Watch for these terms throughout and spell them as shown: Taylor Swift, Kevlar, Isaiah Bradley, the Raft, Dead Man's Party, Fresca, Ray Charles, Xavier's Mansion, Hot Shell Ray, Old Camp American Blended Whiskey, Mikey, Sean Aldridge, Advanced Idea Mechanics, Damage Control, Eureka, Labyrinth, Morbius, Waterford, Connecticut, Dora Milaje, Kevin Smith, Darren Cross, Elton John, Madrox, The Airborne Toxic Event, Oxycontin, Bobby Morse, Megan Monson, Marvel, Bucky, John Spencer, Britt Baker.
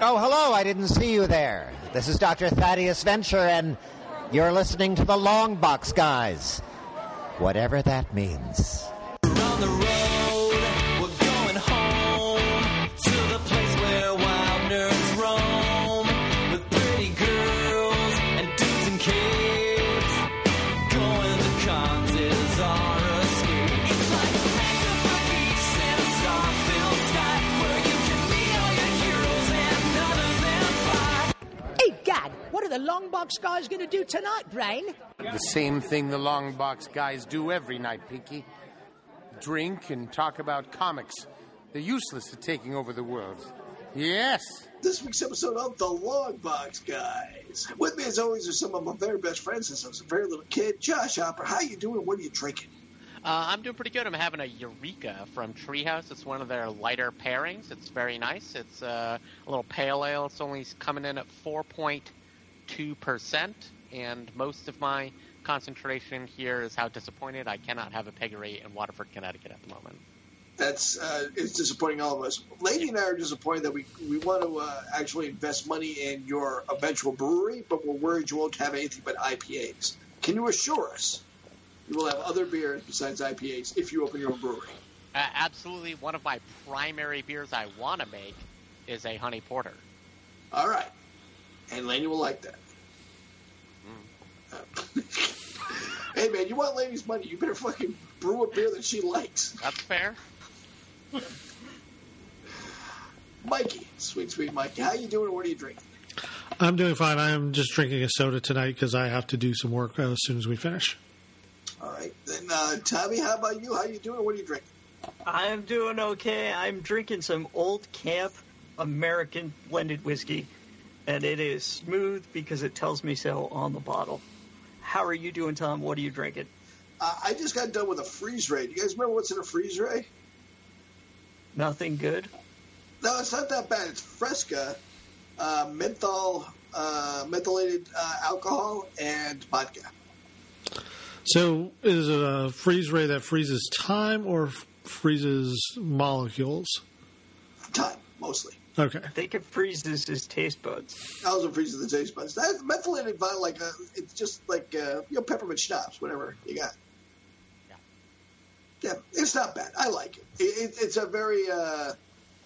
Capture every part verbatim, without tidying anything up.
Oh, hello, I didn't see you there. This is Doctor Thaddeus Venture, and you're listening to the Longbox Guys. Whatever that means. We're on the road, we're going home, to the place where wild nerds roam, with pretty girls and dudes and kids, going to cons is our escape. It's like a pack of fucking star-filled sky, where you can meet all your heroes and none of them fly. Hey, Gad, what are the Longbox Guys going to do tonight, Brain? The same thing the Longbox Guys do every night, Pinky. Drink and talk about comics. They're useless at taking over the world. Yes! This week's episode of The Longbox Guys. With me, as always, are some of my very best friends since I was a very little kid. Josh Hopper, how you doing? What are you drinking? Uh, I'm doing pretty good. I'm having a Eureka from Treehouse. It's one of their lighter pairings. It's very nice. It's uh, a little pale ale. It's only coming in at four point two percent. And most of my concentration here is how disappointed I cannot have a Peggery in Waterford, Connecticut at the moment. That's uh, it's disappointing all of us. Lady and I are disappointed that we, we want to uh, actually invest money in your eventual brewery, but we're worried you won't have anything but I P As. Can you assure us you will have other beers besides I P As if you open your own brewery? Uh, absolutely. One of my primary beers I want to make is a honey porter. All right. And Lady will like that. Hey, man, you want Lady's money, you better fucking brew a beer that she likes. That's fair. Mikey, sweet, sweet Mikey, how you doing? What are you drinking? I'm doing fine. I'm just drinking a soda tonight because I have to do some work as soon as we finish. All right. Then, uh, Tommy, how about you? How you doing? What are you drinking? I'm doing okay. I'm drinking some Old Camp American blended whiskey, and it is smooth because it tells me so on the bottle. How are you doing, Tom? What are you drinking? Uh, I just got done with a freeze ray. Do you guys remember what's in a freeze ray? Nothing good? No, it's not that bad. It's Fresca, uh, menthol, uh, methylated uh, alcohol, and vodka. So is it a freeze ray that freezes time or f- freezes molecules? Time, mostly. Okay. I think it freezes his taste buds. It also freezes the taste buds. That's methylated by like a, it's just like a, you know, peppermint schnapps, whatever you got. Yeah. Yeah, it's not bad. I like it. it, it it's a very uh,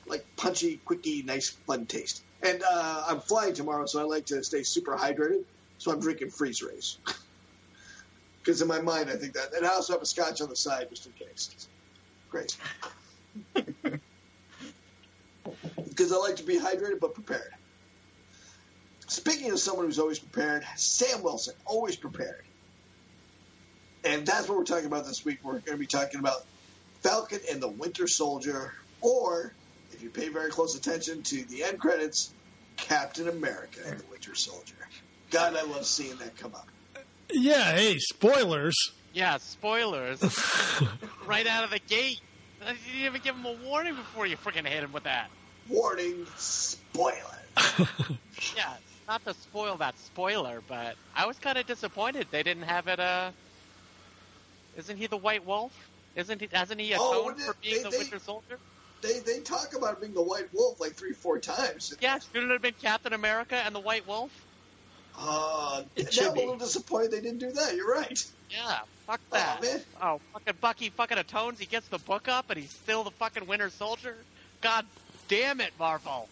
like punchy, quicky, nice, fun taste. And uh, I'm flying tomorrow, so I like to stay super hydrated. So I'm drinking freeze rays because in my mind I think that, and I also have a scotch on the side just in case. It's great. Because I like to be hydrated but prepared. Speaking of someone who's always prepared, Sam Wilson, always prepared. And that's what we're talking about this week. We're going to be talking about Falcon and the Winter Soldier, or, if you pay very close attention to the end credits, Captain America and the Winter Soldier. God, I love seeing that come up. Yeah, hey, spoilers. Yeah, spoilers. Right out of the gate. You didn't even give him a warning before you freaking hit him with that. Warning, spoiler. Yeah, not to spoil that spoiler, but I was kind of disappointed they didn't have it. Uh, isn't he the White Wolf? Isn't he? Hasn't he atoned oh, for being they, the they, Winter Soldier? They they talk about being the White Wolf like three, four times. Yeah, shouldn't it have been Captain America and the White Wolf? Uh, I'm a little disappointed they didn't do that. You're right. Yeah, fuck that. Oh, man. Oh, fucking Bucky fucking atones. He gets the book up, and he's still the fucking Winter Soldier. God damn it, Marvel!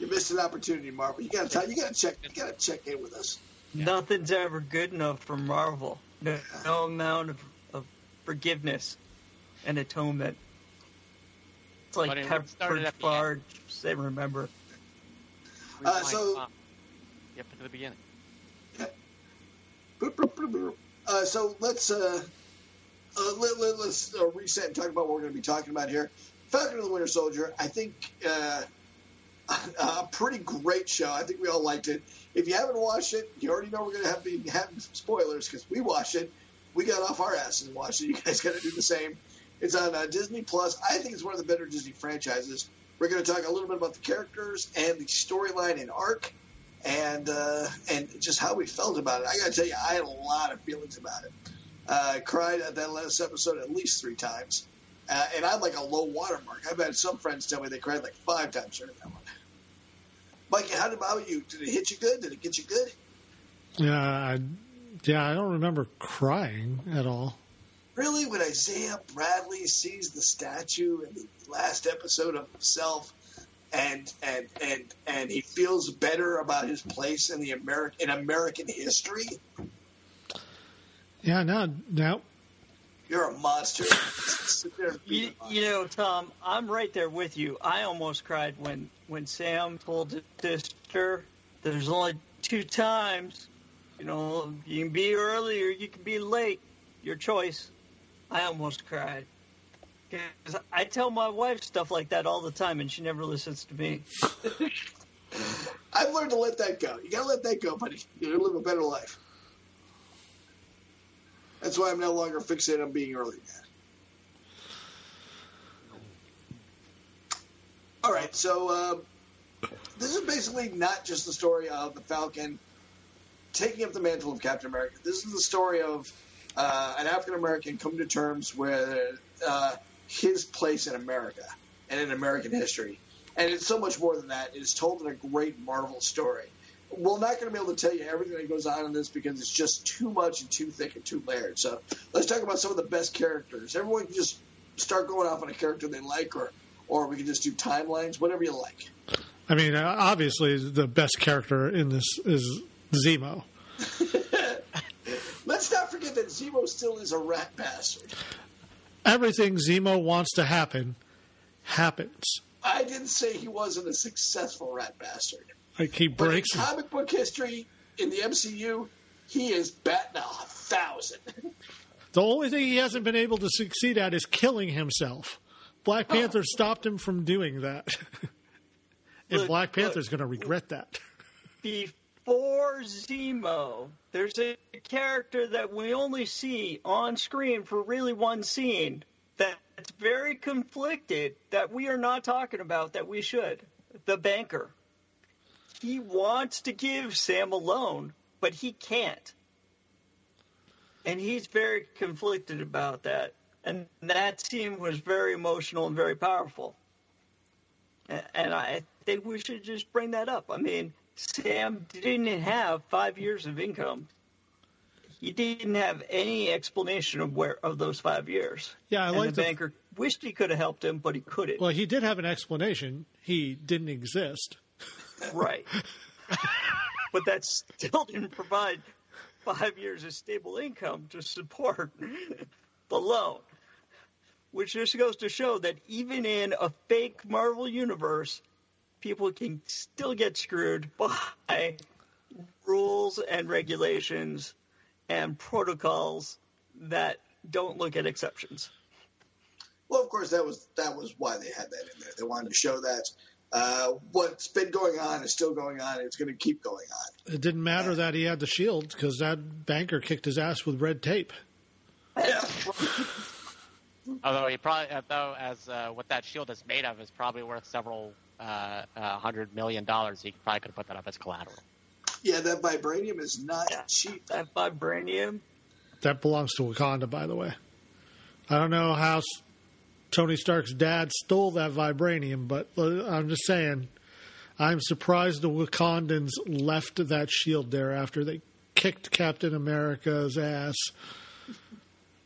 You missed an opportunity, Marvel. You gotta, t- you gotta check. You gotta check in with us. Yeah. Nothing's ever good enough for Marvel. No, no amount of, of forgiveness and atonement. It's like Pepperidge Farm. They remember. Uh, so. Yep, to the beginning. Uh, so let's uh, uh, let, let, let's uh, reset and talk about what we're going to be talking about here. Falcon and the Winter Soldier, I think uh, a pretty great show. I think we all liked it. If you haven't watched it, you already know we're going to have to be having some spoilers because we watched it. We got off our ass and watched it. You guys got to do the same. It's on uh, Disney Plus. I think it's one of the better Disney franchises. We're going to talk a little bit about the characters and the storyline and arc. And uh, and just how we felt about it. I got to tell you, I had a lot of feelings about it. Uh, I cried at that last episode at least three times. Uh, and I'm like a low watermark. I've had some friends tell me they cried like five times during that one. Mikey, how about you? Did it hit you good? Did it get you good? Yeah, I, yeah, I don't remember crying at all. Really? When Isaiah Bradley sees the statue in the last episode of himself, and and and and he feels better about his place in the American in American history. Yeah, no, no. You're a monster. you, you know, Tom, I'm right there with you. I almost cried when when Sam told his sister that there's only two times. You know, you can be early or you can be late. Your choice. I almost cried. Because I tell my wife stuff like that all the time, and she never listens to me. I've learned to let that go. You got to let that go, buddy. You're going to live a better life. That's why I'm no longer fixated on being early. All right, so uh, this is basically not just the story of the Falcon taking up the mantle of Captain America. This is the story of uh, an African-American coming to terms with uh, his place in America and in American history. And it's so much more than that. It is told in a great Marvel story. We're not going to be able to tell you everything that goes on in this because it's just too much and too thick and too layered. So let's talk about some of the best characters. Everyone can just start going off on a character they like, or, or we can just do timelines, whatever you like. I mean, obviously the best character in this is Zemo. Let's not forget that Zemo still is a rat bastard. Everything Zemo wants to happen, happens. I didn't say he wasn't a successful rat bastard. Like he breaks but in comic book history, in the M C U, he is batting a thousand. The only thing he hasn't been able to succeed at is killing himself. Black Panther oh. stopped him from doing that. And look, Black Panther's going to regret that. Before Zemo, there's a character that we only see on screen for really one scene that's very conflicted, that we are not talking about, that we should. The banker. He wants to give Sam a loan, but he can't. And he's very conflicted about that. And that scene was very emotional and very powerful. And I think we should just bring that up. I mean, Sam didn't have five years of income. He didn't have any explanation of where of those five years. Yeah, I like the banker wished he could have helped him, but he couldn't. Well, he did have an explanation. He didn't exist. Right. But that still didn't provide five years of stable income to support the loan, which just goes to show that even in a fake Marvel universe, people can still get screwed by rules and regulations and protocols that don't look at exceptions. Well, of course, that was that was why they had that in there. They wanted to show that. Uh, what's been going on is still going on. It's going to keep going on. It didn't matter yeah. that he had the shield because that banker kicked his ass with red tape. Yeah. although he probably, although as uh, what that shield is made of is probably worth several uh, uh, hundred million dollars. He probably could have put that up as collateral. Yeah, that vibranium is not yeah. cheap. That vibranium. That belongs to Wakanda, by the way. I don't know how Tony Stark's dad stole that vibranium, but I'm just saying, I'm surprised the Wakandans left that shield there after they kicked Captain America's ass.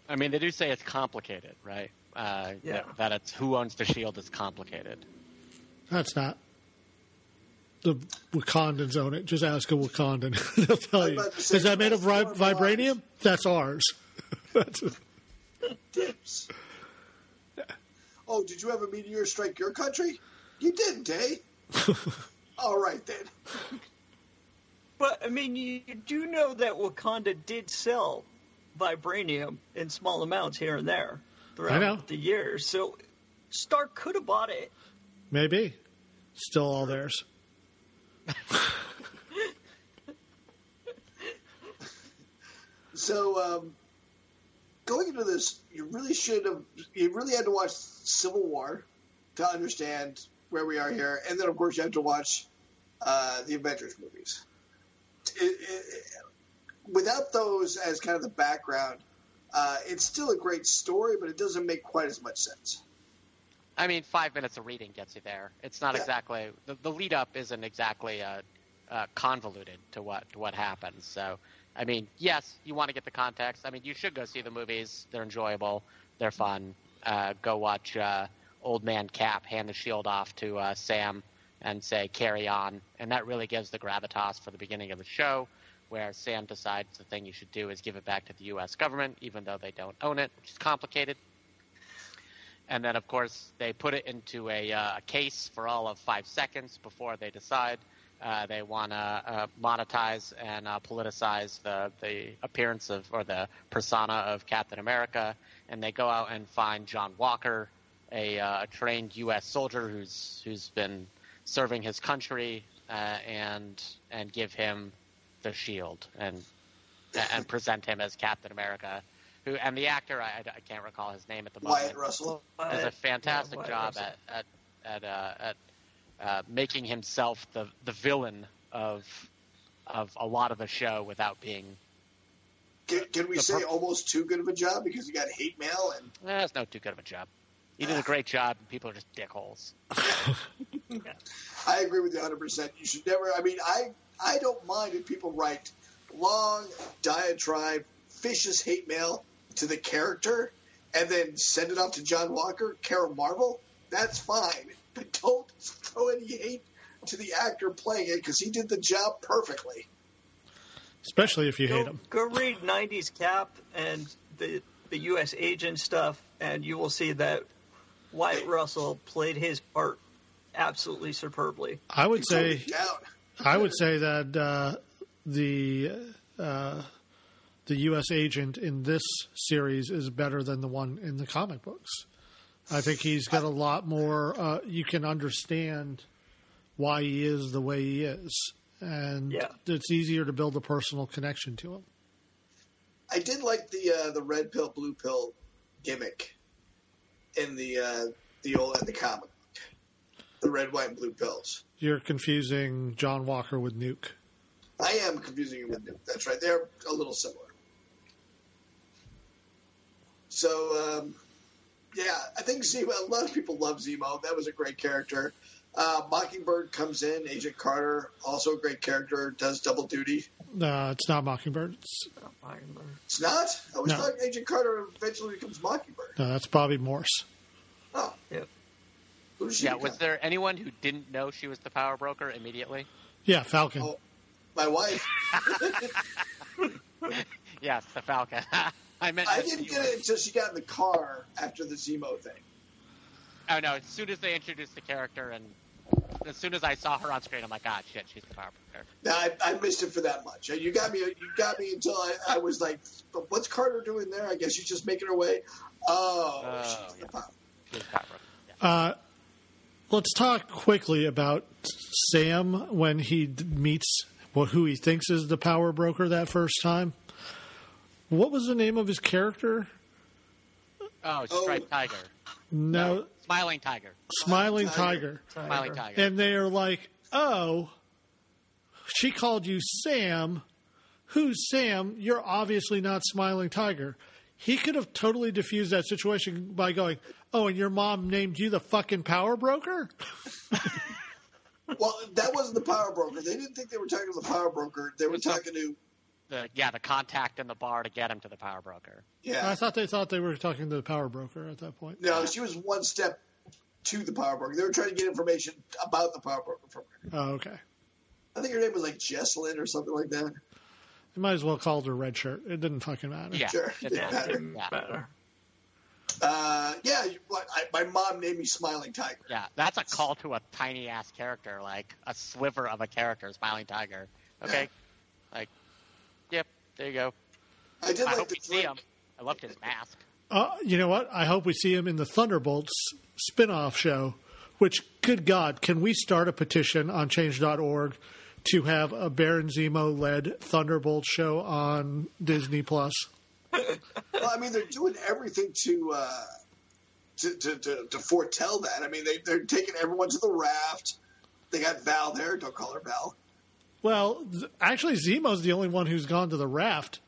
I mean, they do say it's complicated, right? Uh, yeah. That, that it's who owns the shield is complicated. That's not. The Wakandans own it. Just ask a Wakandan. They'll tell you. Is that made of vib- vibranium? Ours. That's ours. That's tips. Oh, did you have a meteor strike your country? You didn't, eh? All right, then. But, I mean, you do know that Wakanda did sell vibranium in small amounts here and there throughout the years. So Stark could have bought it. Maybe. Still all theirs. So, um... going into this, you really should have. You really had to watch Civil War to understand where we are here, and then of course you have to watch uh, the Avengers movies. It, it, it, without those as kind of the background, uh, it's still a great story, but it doesn't make quite as much sense. I mean, five minutes of reading gets you there. It's not yeah. exactly the, the lead up isn't exactly uh, uh, convoluted to what to what happens. So, I mean, yes, you want to get the context. I mean, you should go see the movies. They're enjoyable. They're fun. Uh, go watch uh, Old Man Cap hand the shield off to uh, Sam and say carry on, and that really gives the gravitas for the beginning of the show, where Sam decides the thing you should do is give it back to the U S government, even though they don't own it, which is complicated. And then, of course, they put it into a, uh, a case for all of five seconds before they decide uh, they want to uh, monetize and uh, politicize the, the appearance of or the persona of Captain America. And they go out and find John Walker, a, uh, a trained U S soldier who's who's been serving his country, uh, and and give him the shield and and present him as Captain America. Who and the actor, I, I can't recall his name at the moment. Wyatt Russell. Wyatt, does a fantastic yeah, job Russell. at at at, uh, at uh, making himself the, the villain of of a lot of the show without being. Can, can we say per- almost too good of a job because he got hate mail and? Eh, it's not too good of a job. He did a great job, and people are just dickholes. Yeah. I agree with you one hundred percent. You should never. I mean, I I don't mind if people write long diatribe, vicious hate mail to the character and then send it off to John Walker, Carol Marvel, that's fine. But don't throw any hate to the actor playing it because he did the job perfectly. Especially if you go, hate him. Go read nineties Cap and the the U S Agent stuff, and you will see that Wyatt Russell played his part absolutely superbly. I would say I would say that uh, the uh, the U S Agent in this series is better than the one in the comic books. I think he's got a lot more. Uh, you can understand why he is the way he is, and yeah. it's easier to build a personal connection to him. I did like the uh, the red pill, blue pill gimmick in the uh, the old in the comic. The red, white, and blue pills. You're confusing John Walker with Nuke. I am confusing him with Nuke. That's right. They're a little similar. So, um, yeah, I think Zemo, a lot of people love Zemo. That was a great character. Uh, Mockingbird comes in. Agent Carter, also a great character, does double duty. No, uh, it's not Mockingbird. It's not Mockingbird. It's not? I always no. thought Agent Carter eventually becomes Mockingbird. No, that's Bobby Morse. Oh, yeah. Yeah, was there anyone who didn't know she was the Power Broker immediately? Yeah, Falcon. Oh, my wife. Yes, the Falcon. I meant. I didn't get it until she got in the car after the Zemo thing. Oh, no. As soon as they introduced the character and as soon as I saw her on screen, I'm like, ah, shit, she's the Power Broker. No, I, I missed it for that much. You got me You got me until I, I was like, what's Carter doing there? I guess she's just making her way. Oh, oh she's yeah. the Power Broker. She's the Power Broker. Yeah. Uh, Let's talk quickly about Sam when he meets well, who he thinks is the Power Broker that first time. What was the name of his character? Oh, Striped oh. Tiger. No. no. Smiling Tiger. Smiling Tiger. Tiger. Smiling Tiger. And they are like, oh, she called you Sam. Who's Sam? You're obviously not Smiling Tiger. He could have totally diffused that situation by going, oh, and your mom named you the fucking Power Broker? Well, that wasn't the Power Broker. They didn't think they were talking to the Power Broker. They were talking to... The, yeah, the contact in the bar to get him to the Power Broker. Yeah. I thought they thought they were talking to the Power Broker at that point. No, she was one step to the Power Broker. They were trying to get information about the Power Broker from her. Oh, okay. I think her name was like Jesslyn or something like that. You might as well call her Red Shirt. It didn't fucking matter. Yeah, sure. It didn't matter. Didn't matter. Uh, yeah, I, my mom named me Smiling Tiger. Yeah, that's a call to a tiny-ass character, like a sliver of a character, Smiling Tiger. Okay? Yeah. Like, yep, there you go. I, did I like hope the we drink. see him. I loved his mask. Uh, you know what? I hope we see him in the Thunderbolts spin-off show, which, good God, can we start a petition on change dot org to have a Baron Zemo-led Thunderbolt show on Disney Plus? Well, I mean, they're doing everything to uh, to, to, to, to foretell that. I mean, they, they're taking everyone to the Raft. They got Val there. Don't call her Val. Well, th- actually, Zemo's the only one who's gone to the Raft.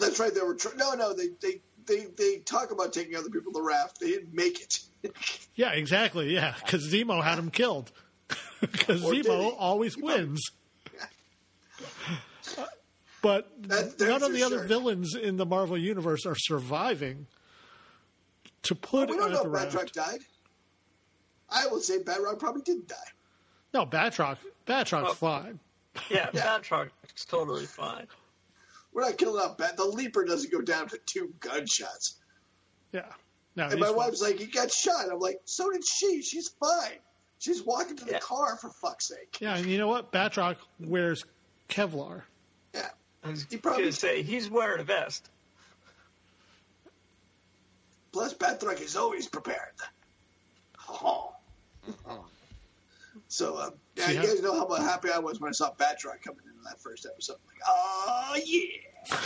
That's right. They were tr- no, no. They they they, they talk about taking other people to the raft. They didn't make it. Yeah, exactly. Yeah, because Zemo had him killed. Because Zemo always wins. But that, none of the other shirt. villains in the Marvel Universe are surviving to put well, we don't know if Batroc died. I would say Batroc probably didn't die. No, Batroc. Batroc's oh. fine. Yeah, yeah. Batroc's totally fine. We're not killing out Bat. The Leaper doesn't go down to two gunshots. Yeah. No, and my fine. wife's like, he got shot. I'm like, so did she. She's fine. She's walking to the yeah. car, for fuck's sake. Yeah, and you know what? Batroc wears Kevlar. Yeah. He probably say he's wearing a vest. Plus, Batroc is always prepared. Oh. So, um, yeah, you guys know how happy I was when I saw Batroc coming into that first episode. I'm like, oh, yeah.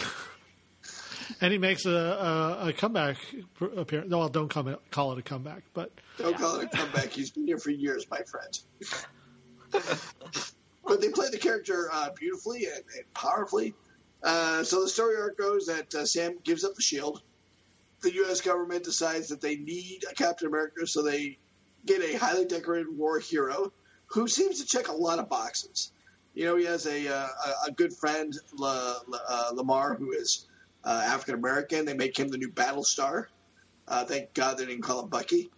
And he makes a, a, a comeback appearance. No, well, don't come, call it a comeback. But Don't yeah. call it a comeback. He's been here for years, my friend. But they play the character uh, beautifully and, and powerfully. Uh, so the story arc goes that uh, Sam gives up the shield. The U S government decides that they need a Captain America, so they get a highly decorated war hero who seems to check a lot of boxes. You know, he has a uh, a good friend, La, La, uh, Lamar, who is uh, African-American. They make him the new Battlestar. Uh, thank God they didn't call him Bucky.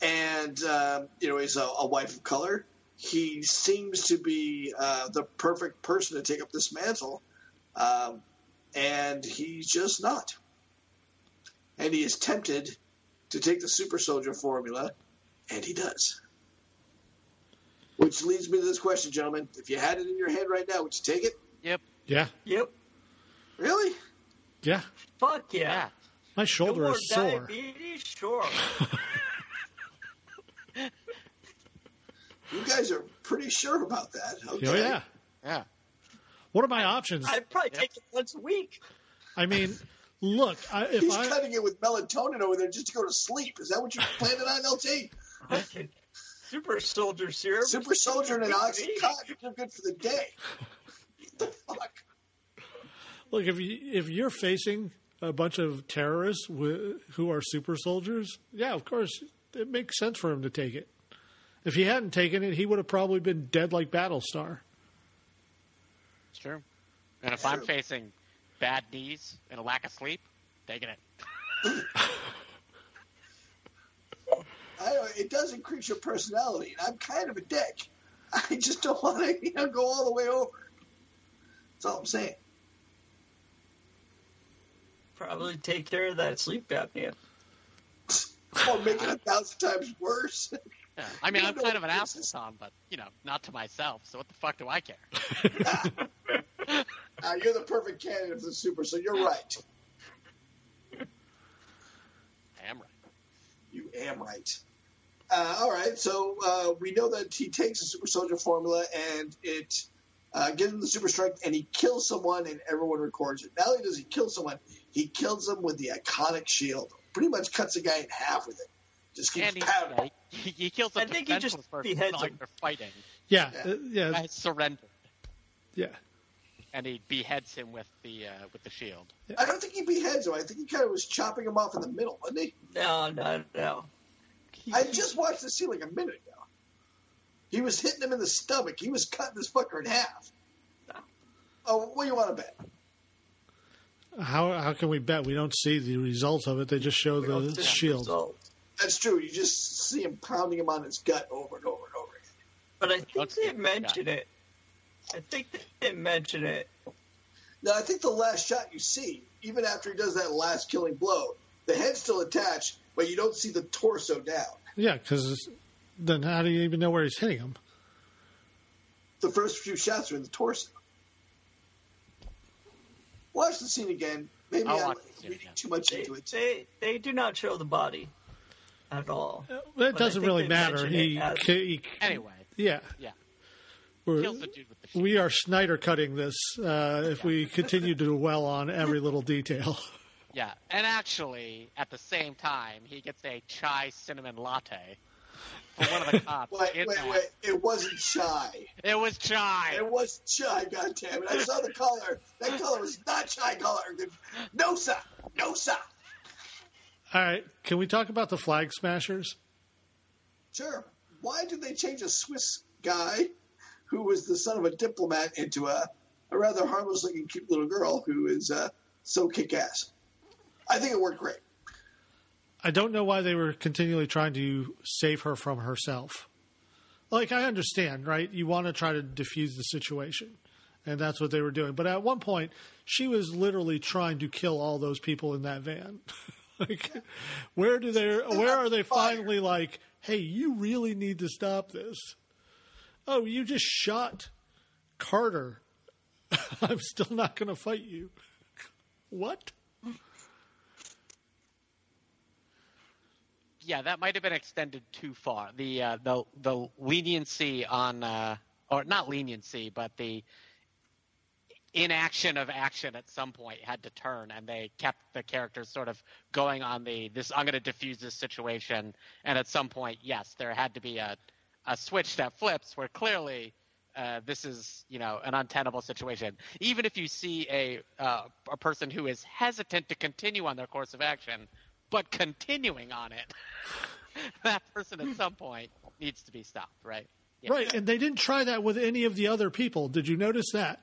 And, uh, you know, he's a, a wife of color. He seems to be uh, the perfect person to take up this mantle, um, and he's just not. And he is tempted to take the super soldier formula, and he does. Which leads me to this question, gentlemen. If you had it in your head right now, would you take it? Yep. Yeah. Yep. Really? Yeah. Fuck yeah. My shoulder no is sore. Diabetes? Sure. You guys are pretty sure about that. Okay. Oh, yeah. Yeah. What are my options? I'd probably yep. take it once a week. I mean, look. I, if He's I, cutting it with melatonin over there just to go to sleep. Is that what you're planning on, L T? Super soldier serum. Super soldier and an Oxycontin. You're good for the day. What the fuck? Look, if, you, if you're facing a bunch of terrorists who are super soldiers, yeah, of course, it makes sense for him to take it. If he hadn't taken it, he would have probably been dead like Battlestar. It's true. And if it's I'm true. facing bad knees and a lack of sleep, taking it. I don't, it does increase your personality, and I'm kind of a dick. I just don't want to you know, go all the way over. That's all I'm saying. Probably take care of that sleep apnea. Or make it a thousand times worse. Yeah. I mean, you I'm kind of an asshole, Tom, but, you know, not to myself, so what the fuck do I care? Nah. Nah, you're the perfect candidate for the super, so you're right. I am right. You am right. Uh, all right, so uh, we know that he takes the super soldier formula, and it uh, gives him the super strength, and he kills someone, and everyone records it. Not only does he kill someone, he kills them with the iconic shield. Pretty much cuts a guy in half with it. Just keeps pounding. He, he kills a I think he just beheads like him. They're fighting. Yeah, yeah. Uh, yeah. I surrendered. Yeah, and he beheads him with the uh, with the shield. I don't think he beheads him. I think he kind of was chopping him off in the middle, wasn't he? No, no, no. He, I just watched the scene like a minute ago. He was hitting him in the stomach. He was cutting this fucker in half. No. Oh, what do you want to bet? How how can we bet? We don't see the results of it. They just show we the shield. The That's true. You just see him pounding him on his gut over and over and over again. But I think they mention it. I think they mention it. Now, I think the last shot you see, even after he does that last killing blow, the head's still attached, but you don't see the torso down. Yeah, because then how do you even know where he's hitting him? The first few shots are in the torso. Watch the scene again. Maybe I'm reading too much into it. They, they do not show the body. At all. It doesn't really matter. He, he, anyway. Yeah. Yeah. We're, Kills the dude with the shield. We are Snyder cutting this uh, if yeah. we continue to dwell on every little detail. Yeah. And actually, at the same time, he gets a chai cinnamon latte for one of the cops. wait, wait, that. wait. It wasn't chai. It was chai. It was chai, goddammit. I saw the color. That color was not chai color. No, sir. No, sir. All right. Can we talk about the Flag Smashers? Sure. Why did they change a Swiss guy who was the son of a diplomat into a, a rather harmless-looking, cute little girl who is uh, so kick-ass? I think it worked great. I don't know why they were continually trying to save her from herself. Like, I understand, right? You want to try to defuse the situation, and that's what they were doing. But at one point, she was literally trying to kill all those people in that van. Like, yeah. where do they? Where are they finally like, hey, you really need to stop this? Oh, you just shot Carter. I'm still not going to fight you. What? Yeah, that might have been extended too far. The uh, the the leniency on uh, or not leniency, but the inaction of action at some point had to turn, and they kept the characters sort of going on the this. I'm going to defuse this situation, and at some point, yes, there had to be a a switch that flips where clearly uh, this is you know an untenable situation. Even if you see a uh, a person who is hesitant to continue on their course of action, but continuing on it, that person at some point needs to be stopped, right? Yeah. Right, and they didn't try that with any of the other people. Did you notice that?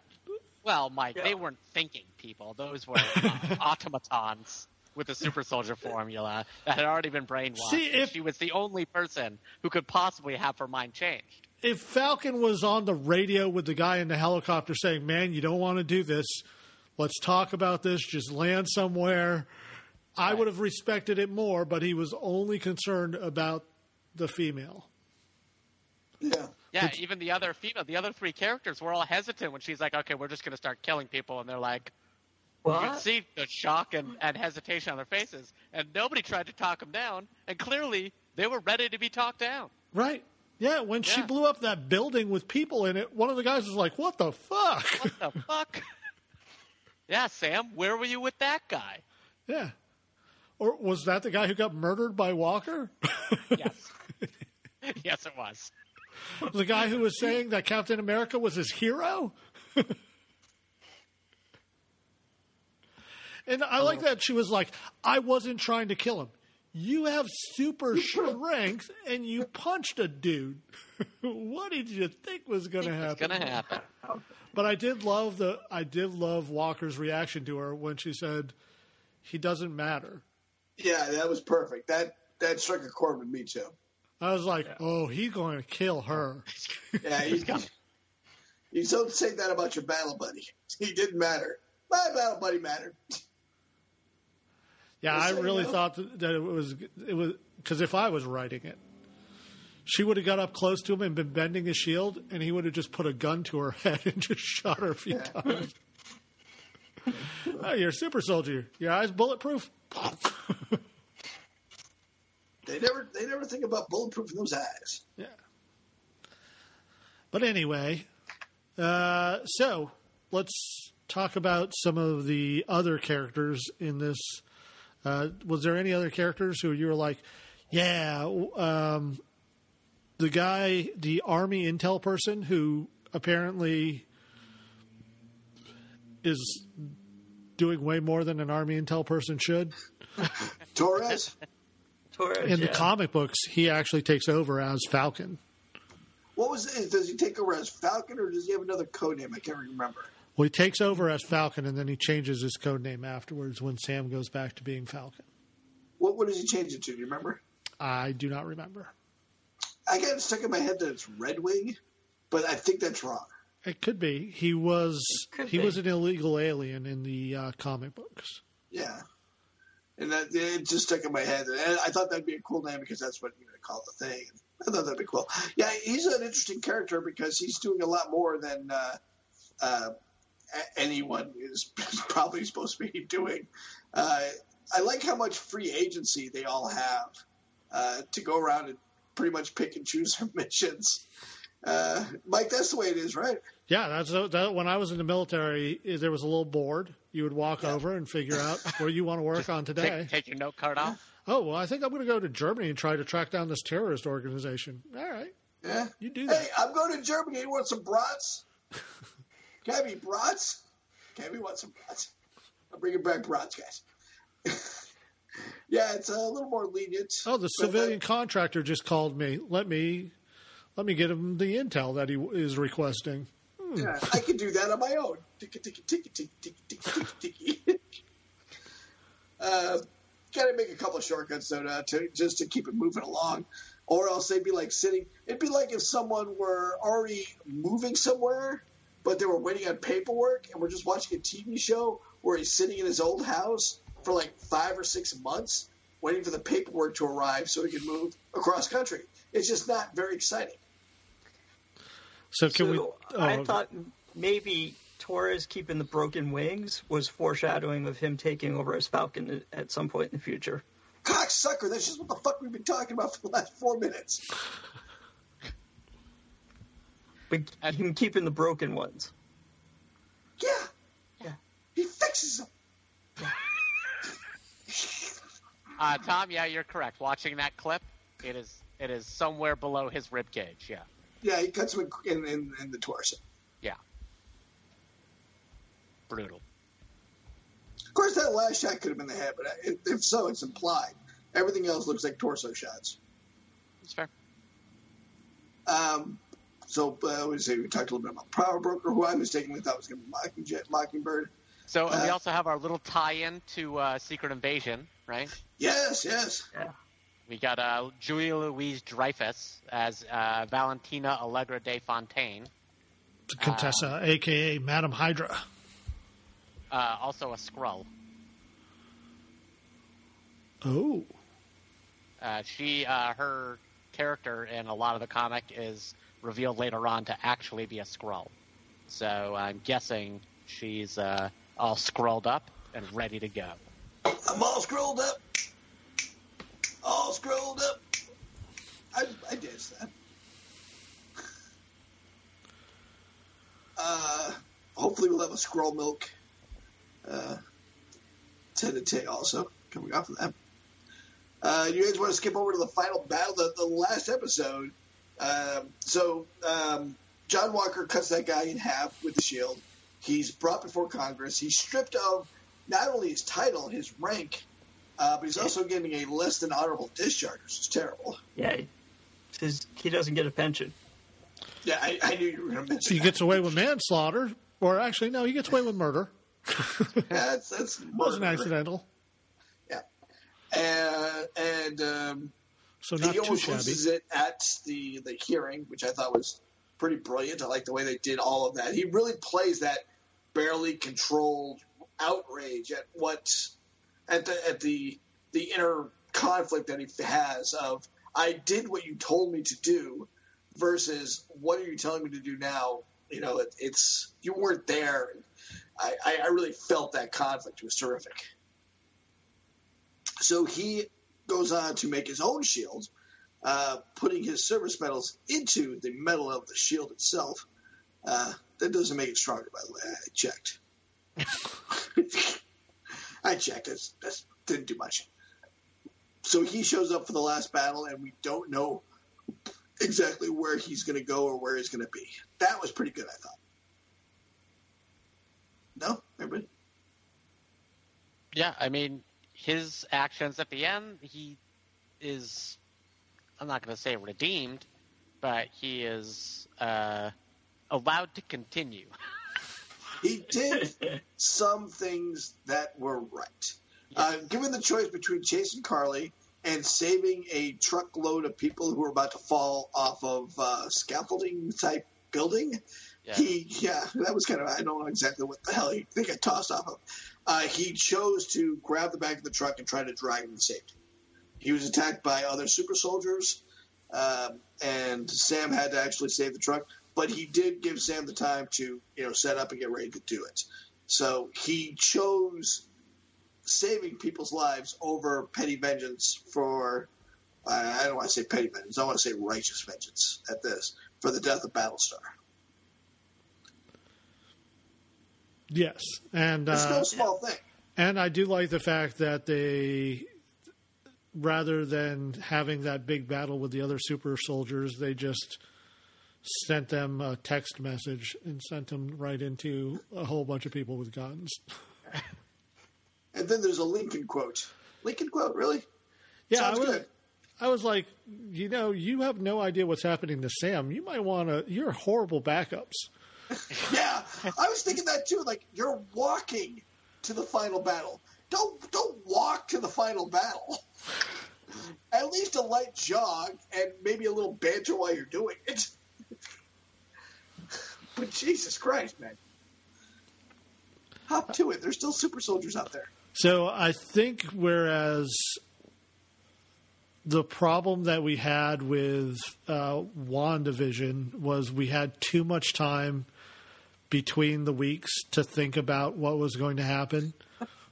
Well, Mike, yeah. They weren't thinking people. Those were uh, automatons with the super soldier formula that had already been brainwashed. See, if, she was the only person who could possibly have her mind changed. If Falcon was on the radio with the guy in the helicopter saying, man, you don't want to do this. Let's talk about this. Just land somewhere. I would have respected it more, but he was only concerned about the female. Yeah. Yeah, Which, even the other female, the other three characters were all hesitant when she's like, okay, we're just going to start killing people. And they're like, what? You can see the shock and, and hesitation on their faces. And nobody tried to talk them down. And clearly, they were ready to be talked down. Right. Yeah, when yeah. she blew up that building with people in it, one of the guys was like, what the fuck? What the fuck? Yeah, Sam, where were you with that guy? Yeah. Or was that the guy who got murdered by Walker? Yes. Yes, it was. The guy who was saying that Captain America was his hero? And I like that she was like, I wasn't trying to kill him. You have super strength, and you punched a dude. What did you think was going to happen? Going to happen. But I did love the I did love Walker's reaction to her when she said, he doesn't matter. Yeah, that was perfect. That that struck a chord with me, too. I was like, yeah. oh, he's going to kill her. Yeah, he's going to. You don't say that about your battle buddy. He didn't matter. My battle buddy mattered. Yeah, I really no? thought that it was – it was because if I was writing it, she would have got up close to him and been bending his shield, and he would have just put a gun to her head and just shot her a few yeah. times. Oh, you're a super soldier. Your eyes bulletproof. They never, they never think about bulletproofing those eyes. Yeah. But anyway, uh, so let's talk about some of the other characters in this. Uh, was there any other characters who you were like, yeah, um, the guy, the army intel person who apparently is doing way more than an army intel person should. Torres? Torres, In the yeah. comic books, he actually takes over as Falcon. What was it? Does he take over as Falcon, or does he have another code name? I can't remember. Well, he takes over as Falcon, and then he changes his code name afterwards when Sam goes back to being Falcon. What, what does he change it to? Do you remember? I do not remember. I got it stuck in my head that it's Red Wing, but I think that's wrong. It could be. He was he be. was an illegal alien in the uh, comic books. Yeah. And that, it just stuck in my head. And I thought that would be a cool name because that's what you're going to call the thing. I thought that would be cool. Yeah, he's an interesting character because he's doing a lot more than uh, uh, anyone is probably supposed to be doing. Uh, I like how much free agency they all have uh, to go around and pretty much pick and choose their missions. Uh, Mike, that's the way it is, right? Yeah, that's a, that, when I was in the military, there was a little board. You would walk yeah. over and figure out where you want to work on today. Take, take your note card off. Oh, well, I think I'm going to go to Germany and try to track down this terrorist organization. All right. Yeah. You do that. Hey, I'm going to Germany. You want some brats? Cabby, brats? Cabby, want some brats? I'm bringing back brats, guys. Yeah, it's a little more lenient. Oh, the civilian that, contractor just called me. Let me let me get him the intel that he is requesting. Hmm. Yeah, I can do that on my own. Ticky, ticky, ticky, ticky, ticky, ticky, ticky. Uh, gotta make a couple of shortcuts though, to, to, just to keep it moving along. Or else they'd be like sitting. It'd be like if someone were already moving somewhere, but they were waiting on paperwork, and we're just watching a T V show where he's sitting in his old house for like five or six months waiting for the paperwork to arrive so he can move across country. It's just not very exciting. So can so we? Uh, I thought maybe Torres keeping the broken wings was foreshadowing of him taking over as Falcon at some point in the future. Cocksucker! That's just what the fuck we've been talking about for the last four minutes. But him keeping the broken ones. Yeah. Yeah. He fixes them. Yeah. uh, Tom, yeah, you're correct. Watching that clip, it is it is somewhere below his ribcage, yeah. Yeah, he cuts him in, in, in the torso. Yeah. Brutal. Of course, that last shot could have been the head, but if, if so, it's implied. Everything else looks like torso shots. That's fair. Um, so uh, we say we talked a little bit about Power Broker, who I mistakenly thought was going to be Mocking Mockingbird. So uh, we also have our little tie-in to uh, Secret Invasion, right? Yes, yes. Yeah. We got uh, Julia Louis-Dreyfus as uh, Valentina Allegra de Fontaine. The Contessa, uh, a k a. Madame Hydra. Uh, also a Skrull. Oh. Uh, she, uh, her character in a lot of the comic is revealed later on to actually be a Skrull. So I'm guessing she's uh, all Skrulled up and ready to go. I'm all Skrulled up. All scrolled up. I, I guess that. Uh, hopefully we'll have a Skrull milk uh, tete-a-tete also coming off of that. Uh, you guys want to skip over to the final battle, the, the last episode. Uh, so um, John Walker cuts that guy in half with the shield. He's brought before Congress. He's stripped of not only his title, his rank, Uh, but he's also getting a less than honorable discharge, which is terrible. Yeah, because he doesn't get a pension. Yeah, I, I knew you were going to mention so he that. He gets away with manslaughter, or actually, no, he gets away with murder. yeah, that's, that's murder. It wasn't accidental. Yeah. Uh, and um, so not he almost loses it at the, the hearing, which I thought was pretty brilliant. I like the way they did all of that. He really plays that barely controlled outrage at what... At the at the the inner conflict that he has of I did what you told me to do versus what are you telling me to do now? You know, it, it's you weren't there. I, I, I really felt that conflict. It was terrific. So he goes on to make his own shield, uh, putting his service medals into the metal of the shield itself. Uh, that doesn't make it stronger, by the way. I checked. I checked. That's, that's didn't do much. So he shows up for the last battle, and we don't know exactly where he's going to go or where he's going to be. That was pretty good, I thought. No? Everybody? Yeah, I mean, his actions at the end, he is, I'm not going to say redeemed, but he is uh, allowed to continue. He did some things that were right. Yeah. Uh, given the choice between chasing Carly and saving a truckload of people who were about to fall off of uh, scaffolding-type building, yeah. he yeah, that was kind of – I don't know exactly what the hell he, they got tossed off of. Uh, he chose to grab the back of the truck and try to drag him to safety. He was attacked by other super soldiers, um, and Sam had to actually save the truck. But he did give Sam the time to, you know, set up and get ready to do it. So he chose saving people's lives over petty vengeance for, I don't want to say petty vengeance, I want to say righteous vengeance at this, for the death of Battlestar. Yes. And, it's uh, no small thing. And I do like the fact that they, rather than having that big battle with the other super soldiers, they just... sent them a text message and sent them right into a whole bunch of people with guns. And then there's a Lincoln quote. Lincoln Quote, really? Yeah, sounds I was, good. I was like, you know, you have no idea what's happening to Sam. You might want to – you're horrible backups. Yeah, I was thinking that too. Like, you're walking to the final battle. Don't don't walk to the final battle. At least a light jog and maybe a little banter while you're doing it. But Jesus Christ, man. Hop to it. There's still super soldiers out there. So I think whereas the problem that we had with uh, WandaVision was we had too much time between the weeks to think about what was going to happen.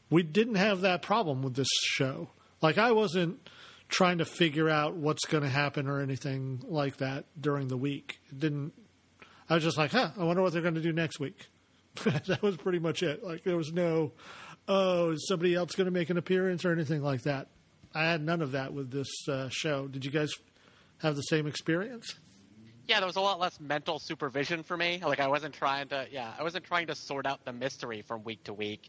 We didn't have that problem with this show. Like, I wasn't trying to figure out what's going to happen or anything like that during the week. It didn't. I was just like, huh, I wonder what they're going to do next week. That was pretty much it. Like, there was no, oh, is somebody else going to make an appearance or anything like that. I had none of that with this uh, show. Did you guys have the same experience? Yeah, there was a lot less mental supervision for me. Like, I wasn't trying to, yeah, I wasn't trying to sort out the mystery from week to week.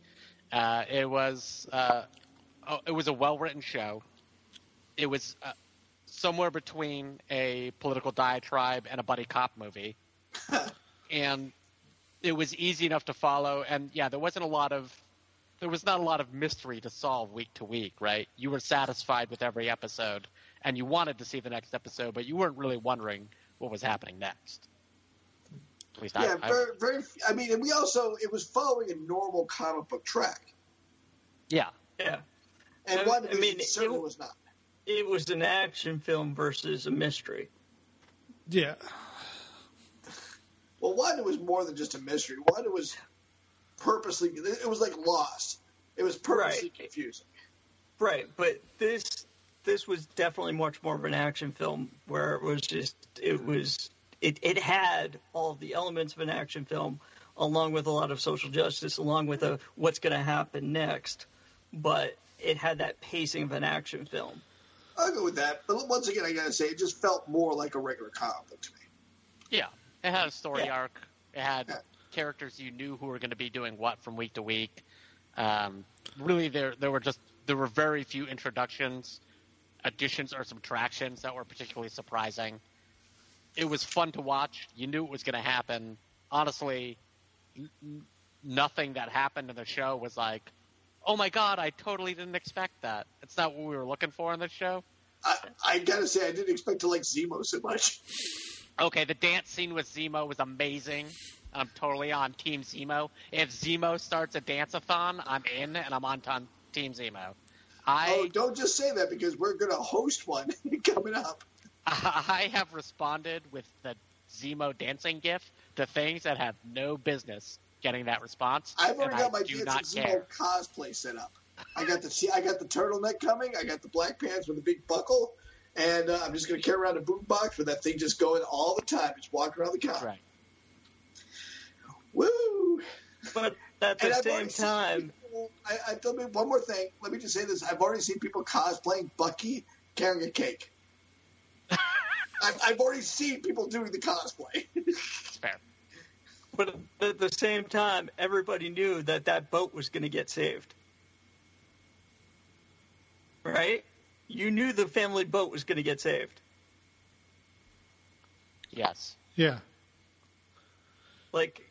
Uh, it was, uh, it was a well-written show. It was uh, somewhere between a political diatribe and a buddy cop movie. And it was easy enough to follow. And yeah, there wasn't a lot of, there was not a lot of mystery to solve week to week, right? You were satisfied with every episode and you wanted to see the next episode, but you weren't really wondering what was happening next. At least yeah, I, very, very, I mean, and we also, it was following a normal comic book track. Yeah. Yeah. And, and one I mean, certainly it, was not. It was an action film versus a mystery. Yeah. Well, Wanda was more than just a mystery. Wanda was purposely – it was like Lost. It was purposely right. confusing. Right, but this this was definitely much more of an action film where it was just – it was it, – it had all of the elements of an action film along with a lot of social justice, along with a what's going to happen next. But it had that pacing of an action film. I'll go with that. But once again, I got to say it just felt more like a regular comic book to me. Yeah. It had a story yeah. arc. It had yeah. characters you knew who were going to be doing what from week to week. Um, really, there there were just there were very few introductions, additions, or subtractions that were particularly surprising. It was fun to watch. You knew it was going to happen. Honestly, n- nothing that happened in the show was like, oh my God, I totally didn't expect that. It's not what we were looking for in this show. I, I gotta say, I didn't expect to like Zemo so much. Okay, the dance scene with Zemo was amazing. I'm totally on Team Zemo. If Zemo starts a dance-a-thon, I'm in, and I'm on ton- Team Zemo. I, oh, don't just say that because we're going to host one coming up. I have responded with the Zemo dancing gif to things that have no business getting that response. I've already got I my dancing Zemo cosplay set up. I got the I got the turtleneck coming. I got the black pants with a big buckle. And uh, I'm just going to carry around a boombox with that thing just going all the time. Just walking around the car. Right. Woo! But at the same time... People, I, I tell me one more thing. Let me just say this. I've already seen people cosplaying Bucky carrying a cake. I've, I've already seen people doing the cosplay. Fair. But at the same time, everybody knew that that boat was going to get saved. Right? You knew the family boat was going to get saved. Yes. Yeah. Like,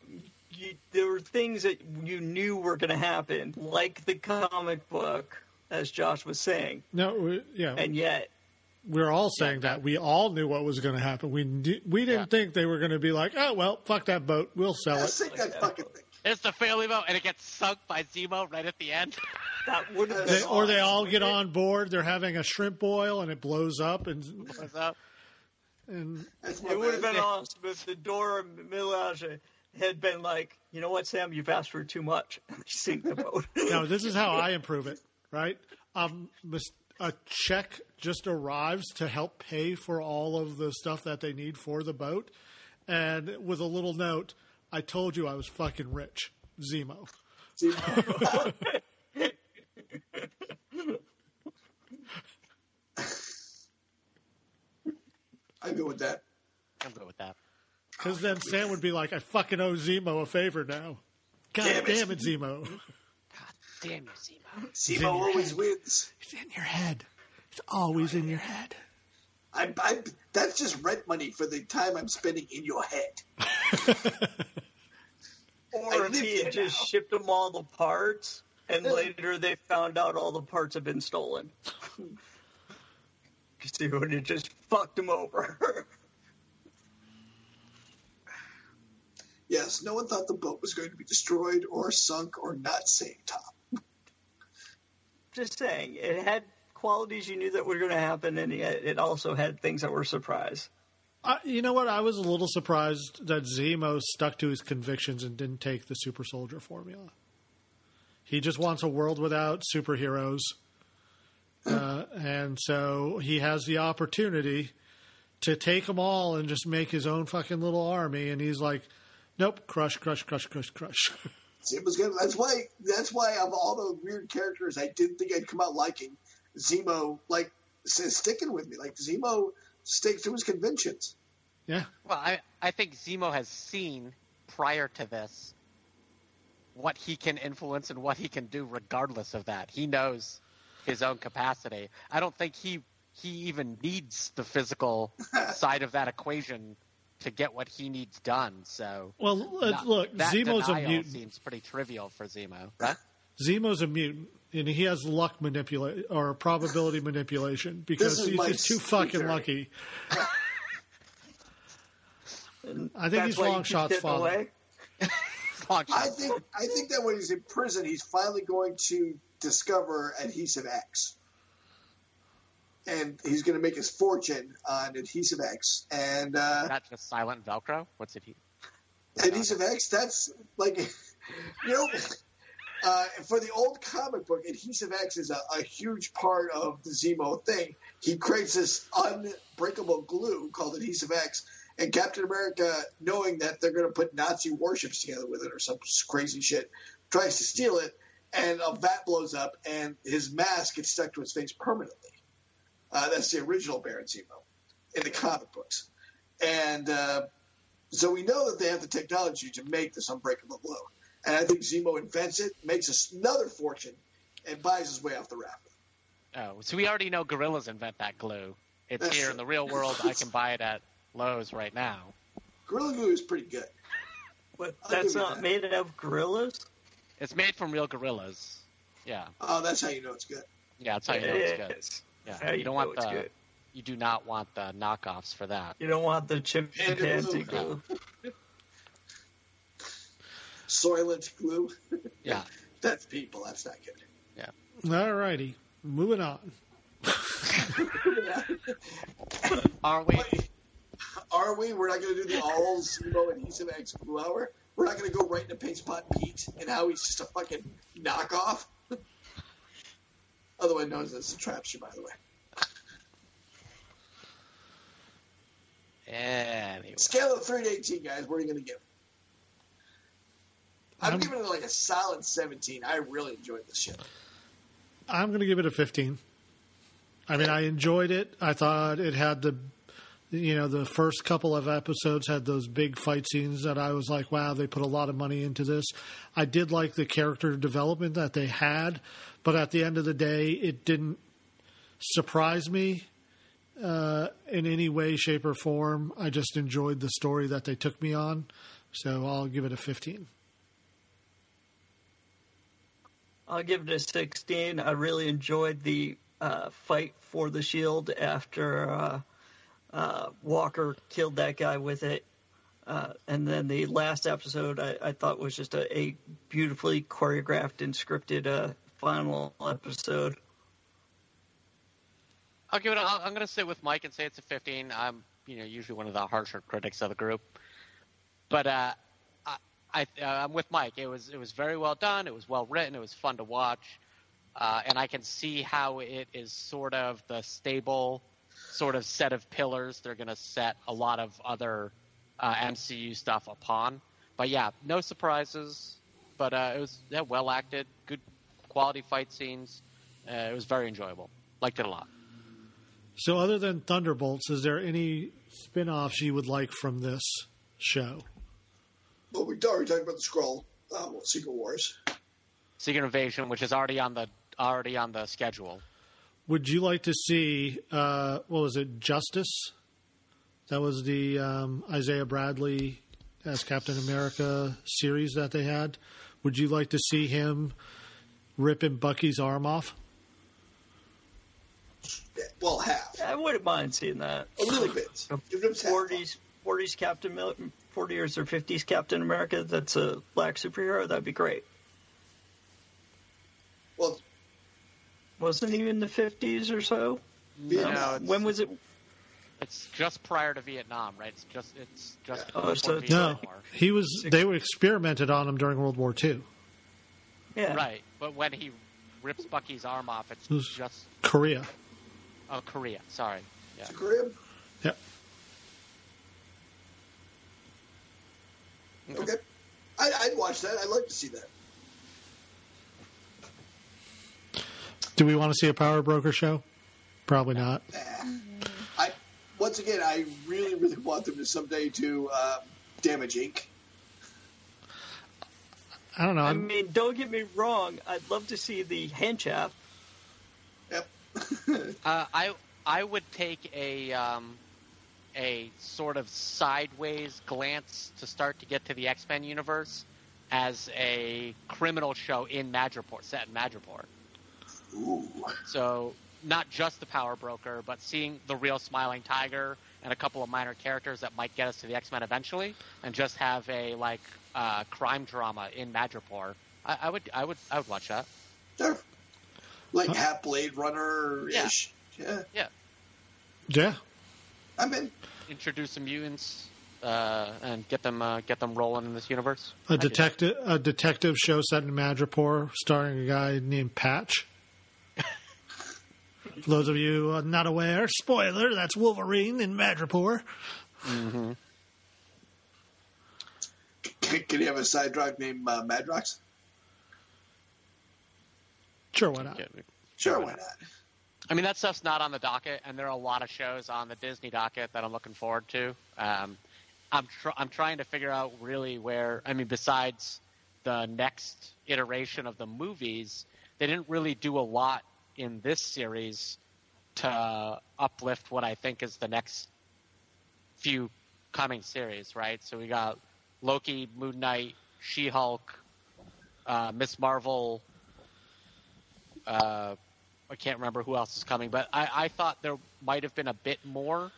you, there were things that you knew were going to happen, like the comic book, as Josh was saying. No, we, yeah. And yet. We're all saying yeah. that. We all knew what was going to happen. We knew, we didn't yeah. think they were going to be like, oh, well, fuck that boat. We'll sell I'll it. Sink that fucking thing. It's the family boat, and it gets sunk by Zemo right at the end. That would have been they, or they all get on board. They're having a shrimp boil, and it blows up. And it blows up. And it would have been awesome if the Dora Milaje had been like, you know what, Sam, you've asked for too much. Sink the boat. No, this is how I improve it. Right? Um, a check just arrives to help pay for all of the stuff that they need for the boat, and with a little note, I told you I was fucking rich, Zemo. Zemo. I go with that. I go with that. Because then Sam would be like, I fucking owe Zemo a favor now. God damn it, damn it Zemo. God Damn you, Zemo. Zemo always head. wins. It's in your head. It's always in your head. I'm, I'm, that's just rent money for the time I'm spending in your head. Or if he had just now. shipped them all the parts, and later they found out all the parts have been stolen. Because he would have just fucked him over. Yes, no one thought the boat was going to be destroyed or sunk or not saved, Tom. Just saying, it had qualities you knew that were going to happen, and it also had things that were a surprise. Uh, you know what? I was a little surprised that Zemo stuck to his convictions and didn't take the super soldier formula. He just wants a world without superheroes. Uh, and so he has the opportunity to take them all and just make his own fucking little army. And he's like, nope, crush, crush, crush, crush, crush. Zemo's good. That's why, that's why of all the weird characters I didn't think I'd come out liking, Zemo, like, is sticking with me. Like, Zemo sticks to his conventions. Yeah. Well, I, I think Zemo has seen prior to this what he can influence and what he can do regardless of that. He knows his own capacity. I don't think he he even needs the physical side of that equation to get what he needs done. So, well, not, look, that Zemo's a mutant. Seems pretty trivial for Zemo. Huh? Zemo's a mutant, and he has luck manipulation or probability manipulation because he's just too fucking theory. lucky. I think he's long shots father. Long shots. I think I think that when he's in prison, he's finally going to discover adhesive X. And he's going to make his fortune on adhesive X. And uh, not just silent Velcro. What's it? Adhesive X. That's like, you know, uh, for the old comic book, adhesive X is a, a huge part of the Zemo thing. He creates this unbreakable glue called adhesive X, and Captain America, knowing that they're going to put Nazi warships together with it or some crazy shit, tries to steal it, and a vat blows up, and his mask gets stuck to his face permanently. Uh, that's the original Baron Zemo in the comic books. And uh, so we know that they have the technology to make this unbreakable blow. And I think Zemo invents it, makes another fortune, and buys his way off the raft. Oh, so we already know gorillas invent that glue. It's that's here it. in the real world. I can buy it at Lowe's right now. Gorilla glue is pretty good. But that's not that. made out of gorillas? It's made from real gorillas. Yeah. Oh, that's how you know it's good. Yeah, that's how you know it's good. It's- Yeah, you, you don't want the. Good. You do not want the knockoffs for that. You don't want the chimpanzee glue, Soylent glue. Yeah, that's people. That's not good. Yeah. All righty, moving on. Are we? Wait, are we? We're not going to do the all Zemo adhesive X glue hour. We're not going to go right into Paste Pot Pete and how he's just a fucking knockoff. Otherwise known as the Trapster, by the way. Anyway. Scale of three to eighteen, guys. What are you going to give? I'm, I'm giving it like a solid seventeen. I really enjoyed this shit. I'm going to give it a fifteen. I mean, I enjoyed it. I thought it had the, you know, the first couple of episodes had those big fight scenes that I was like, wow, they put a lot of money into this. I did like the character development that they had. But at the end of the day, it didn't surprise me uh, in any way, shape, or form. I just enjoyed the story that they took me on. So I'll give it a fifteen. I'll give it a sixteen. I really enjoyed the uh, fight for the shield after uh, uh, Walker killed that guy with it. Uh, and then the last episode I, I thought was just a, a beautifully choreographed and scripted uh final episode. I'll give it. A, I'm going to sit with Mike and say it's a fifteen. I'm, you know, usually one of the harsher critics of the group, but uh, I, I, uh, I'm with Mike. It was it was very well done. It was well written. It was fun to watch, uh, and I can see how it is sort of the stable, sort of set of pillars they're going to set a lot of other uh, M C U stuff upon. But yeah, no surprises. But uh, it was yeah, well acted. Good. Quality fight scenes. Uh, it was very enjoyable. Liked it a lot. So other than Thunderbolts, is there any spin-offs you would like from this show? Well, we already talked about the Skrull, um, Secret Wars. Secret Invasion, which is already on the already on the schedule. Would you like to see, uh, what was it, Justice? That was the um, Isaiah Bradley as Captain America series that they had. Would you like to see him ripping Bucky's arm off? Well, half. Yeah, I wouldn't mind seeing that. A little bit. forties, forties Captain America, forties or fifties Captain America that's a black superhero, that'd be great. Well, wasn't he in the fifties or so? Yeah, no, when was it? It's just prior to Vietnam, right? It's just it's just yeah. oh, so no, War. He was. They were experimented on him during World War Two. Yeah, right. But when he rips Bucky's arm off, it's it just Korea. Oh, Korea. Sorry. Yeah. It's Korea. Yeah. Okay, I, I'd watch that. I'd like to see that. Do we want to see a Power Broker show? Probably not. I, once again, I really, really want them to someday to uh, damage Incorporated. I don't know. I mean, don't get me wrong. I'd love to see the Hench app. Yep. uh, I I would take a um, a sort of sideways glance to start to get to the X-Men universe as a criminal show in Madripoor, set in Madripoor. Ooh. So not just the Power Broker, but seeing the real Smiling Tiger and a couple of minor characters that might get us to the X-Men eventually, and just have a like uh, crime drama in Madripoor. I, I would, I would, I would watch that. Sure. Like huh? half Blade Runner-ish. Yeah. Yeah. Yeah. I'm in. Introduce some mutants uh, and get them uh, get them rolling in this universe. A detective, a detective show set in Madripoor, starring a guy named Patch. For those of you not aware, spoiler, that's Wolverine in Madripoor. Mm-hmm. Can, can you have a side dog named uh, Madrox? Sure, why not? Sure, why not? I mean, that stuff's not on the docket, and there are a lot of shows on the Disney docket that I'm looking forward to. Um, I'm, tr- I'm trying to figure out really where, I mean, besides the next iteration of the movies, they didn't really do a lot in this series to uplift what I think is the next few coming series, right? So we got Loki, Moon Knight, She-Hulk, uh, Miss Marvel. Uh, I can't remember who else is coming, but I, I thought there might have been a bit more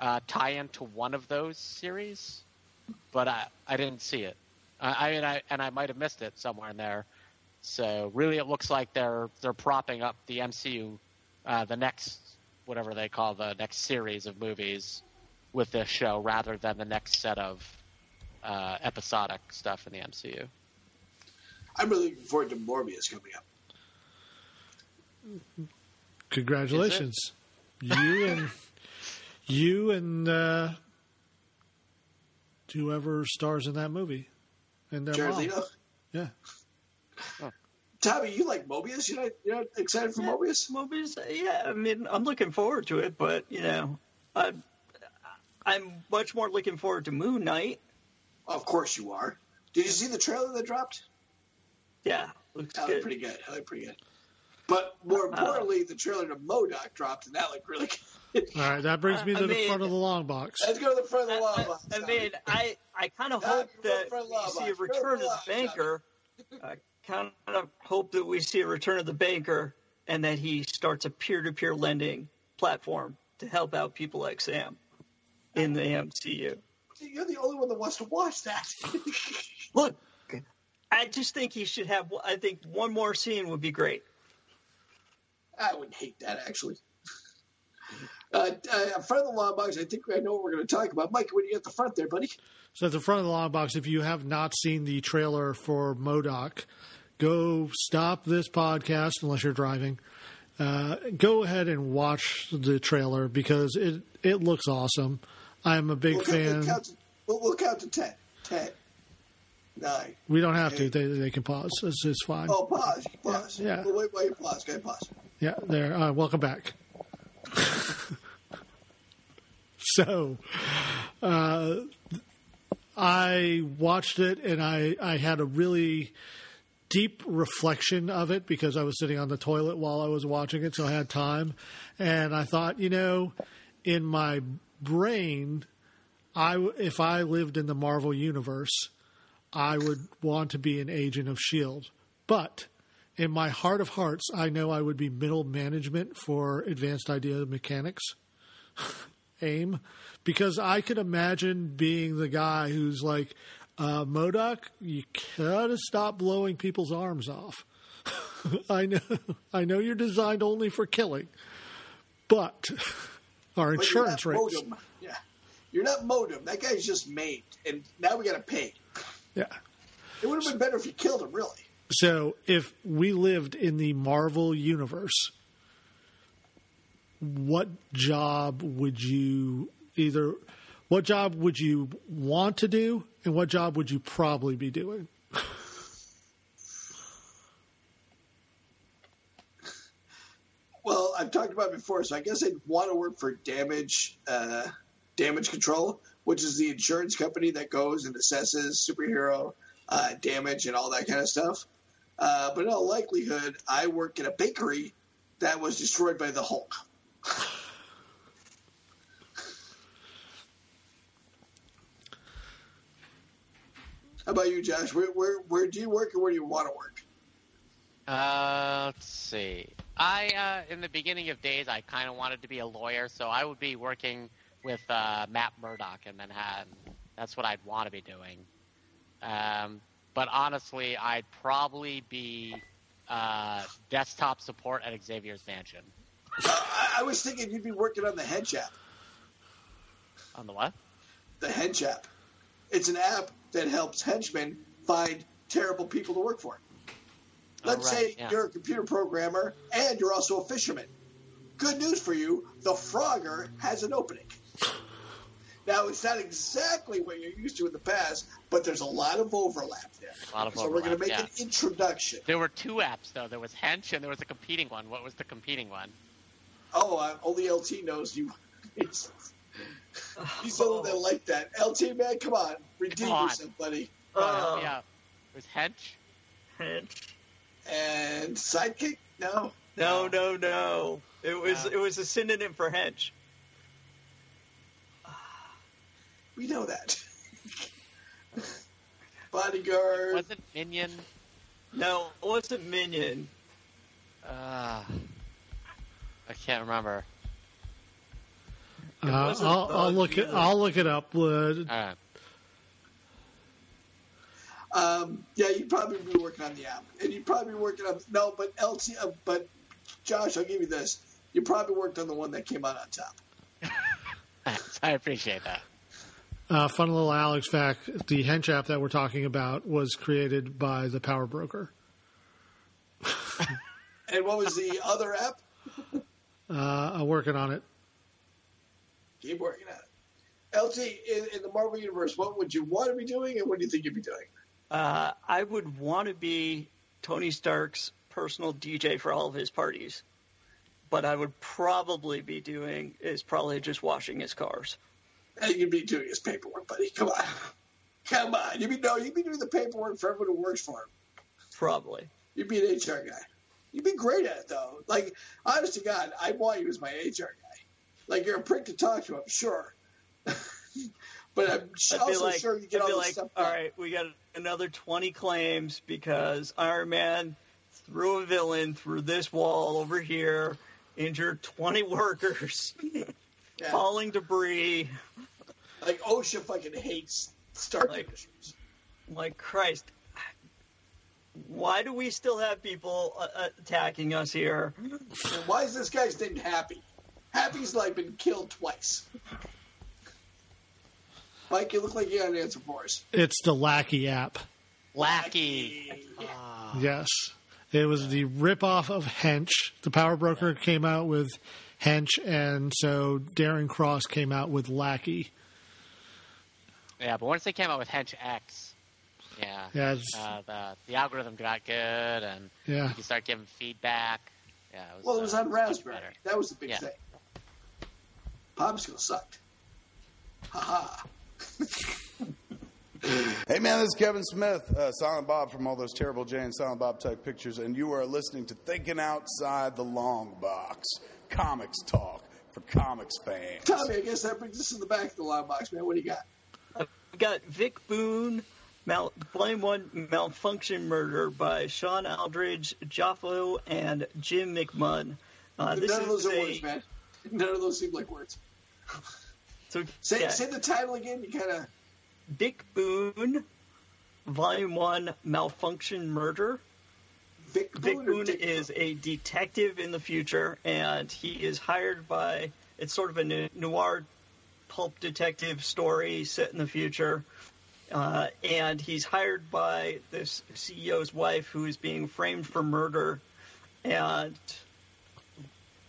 uh, tie-in to one of those series, but I, I didn't see it. I, I mean, I, and I might have missed it somewhere in there. So really, it looks like they're they're propping up the M C U, uh, the next whatever they call the next series of movies, with this show rather than the next set of uh, episodic stuff in the M C U. I'm really looking forward to Morbius coming up. Congratulations, you and you and uh, whoever stars in that movie and their Jared mom. Leto? Yeah. Oh. Tommy, you like Mobius? You're not, you're not excited for yeah, Mobius? Mobius, yeah. I mean, I'm looking forward to it, but, you know, I, I'm much more looking forward to Moon Knight. Of course you are. Did you see the trailer that dropped? Yeah. Looks that good. looked pretty good. That looked pretty good. But more importantly, uh, the trailer to MODOK dropped, and that looked really good. All right, that brings me to I the mean, front of the long box. Let's go to the front of the long I, box. I, I mean, I, I kind of hope that we see a return of the banker. Kind of hope that we see a return of the banker and that he starts a peer-to-peer lending platform to help out people like Sam in the M C U. You're the only one that wants to watch that. Look, I just think he should have – I think one more scene would be great. I wouldn't hate that, actually. Uh, uh, front of the long box, I think I know what we're going to talk about. Mike, what do you got at the front there, buddy? So at the front of the long box, if you have not seen the trailer for MODOK, go stop this podcast unless you're driving. Uh, go ahead and watch the trailer because it, it looks awesome. I'm a big we'll fan. Count to, we'll, we'll count to ten. ten. Nine. We don't have eight. to. They they can pause. It's, it's fine. Oh, pause. Pause. Yeah. yeah. Well, wait, wait, pause. Go ahead, pause. Yeah, there. Uh, welcome back. So, uh, I watched it and I, I had a really deep reflection of it because I was sitting on the toilet while I was watching it, so I had time. And I thought, you know, in my brain, I, if I lived in the Marvel Universe, I would want to be an agent of S H I E L D. But in my heart of hearts, I know I would be middle management for Advanced Idea Mechanics, AIM, because I could imagine being the guy who's like, Uh, MODOK, you gotta stop blowing people's arms off. I know, I know, you're designed only for killing, but our but insurance you're rates. Modem. Yeah, you're not MODOK. That guy's just maimed, and now we gotta pay. Yeah, it would have been better if you killed him, really. So, if we lived in the Marvel universe, what job would you either? What job would you want to do? And what job would you probably be doing? Well, I've talked about it before, so I guess I'd want to work for damage, uh, damage control, which is the insurance company that goes and assesses superhero uh, damage and all that kind of stuff. Uh, but in all likelihood, I work at a bakery that was destroyed by the Hulk. How about you, Josh? Where, where where do you work, or where do you want to work? Uh, let's see. I uh, in the beginning of days, I kind of wanted to be a lawyer, so I would be working with uh, Matt Murdock in Manhattan. That's what I'd want to be doing. Um, but honestly, I'd probably be uh, desktop support at Xavier's Mansion. uh, I was thinking you'd be working on the Hench app. On the what? The Hench app. It's an app that helps henchmen find terrible people to work for. Let's right, say yeah. you're a computer programmer and you're also a fisherman. Good news for you, the Frogger has an opening. Now, it's not exactly what you're used to in the past, but there's a lot of overlap there. A lot of so overlap, we're going to make yeah. an introduction. There were two apps, though. There was Hench and there was a competing one. What was the competing one? Oh, uh, only L T knows you. He's the one that liked that. L T, man, come on. Redeem come on. yourself, buddy. Oh, um, yeah. There's Hench. Hench. And Sidekick? No. No, no, no. It was yeah. it was a synonym for Hench. We know that. Bodyguard. Was it Minion? No, it wasn't Minion. Uh, I can't remember. Uh, I'll, I'll look it. I'll look it up. Uh, right. Um, yeah, you'd probably be working on the app, and you'd probably be working on no, but L T. Uh, but Josh, I'll give you this. You probably worked on the one that came out on top. I appreciate that. Uh, fun little Alex fact: the Hench app that we're talking about was created by the Power Broker. And what was the other app? Uh, I'm working on it. Keep working at it. L T, in, in the Marvel Universe, what would you want to be doing, and what do you think you'd be doing? Uh, I would want to be Tony Stark's personal D J for all of his parties. But I would probably be doing is probably just washing his cars. And you'd be doing his paperwork, buddy. Come on. Come on. You'd be, no, you'd be doing the paperwork for everyone who works for him. Probably. You'd be an H R guy. You'd be great at it, though. Like, honest to God, I want you as my H R guy. Like, you're a prick to talk to, I'm sure. But I'm also like, sure you get all this like, stuff done. All right, we got another twenty claims because Iron Man threw a villain through this wall over here, injured twenty workers, yeah. falling debris. Like, OSHA fucking hates Stark like, Industries. Like, Christ, why do we still have people uh, attacking us here? And why is this guy's name Happy? Happy's like been killed twice. Mike, you look like you got an answer for us. It's the Lackey app. Lackey. Lackey. Oh. Yes. It was the ripoff of Hench. The Power Broker came out with Hench, and so Darren Cross came out with Lackey. Yeah, but once they came out with Hench X, yeah, yeah uh, the, the algorithm got good, and yeah. you start giving feedback. Yeah, it was, well, it was uh, on Raspberry. That was the big yeah. thing. Popsicle sucked. Ha ha. Hey, man, this is Kevin Smith, uh, Silent Bob from all those terrible Jay and Silent Bob type pictures, and you are listening to Thinking Outside the Long Box, comics talk for comics fans. Tommy, I guess that brings us in the back of the long box, man. What do you got? I've got Vic Boone, Mal- Blame One Malfunction Murder by Sean Aldridge, Joffo, and Jim McMunn. Uh, this None of those is are a... words, man. None of those seem like words. So, say, yeah. say the title again. You kind of... Vic Boone, Volume one, Malfunction Murder. Vic Boone, Vic Boone Dick- is a detective in the future, and he is hired by... It's sort of a noir pulp detective story set in the future, uh, and he's hired by this C E O's wife who is being framed for murder, and...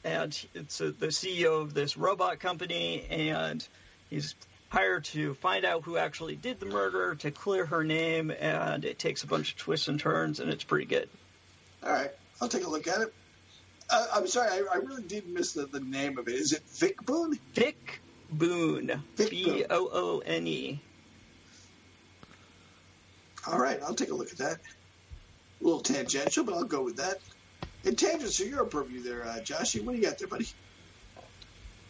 And it's a, the C E O of this robot company, and he's hired to find out who actually did the murder, to clear her name, and it takes a bunch of twists and turns, and it's pretty good. All right. I'll take a look at it. Uh, I'm sorry. I, I really did miss the, the name of it. Is it Vic Boone? Vic Boone. Vic B O O N E. All right. I'll take a look at that. A little tangential, but I'll go with that. In tangents to your purview there, uh, Josh, what do you got there, buddy?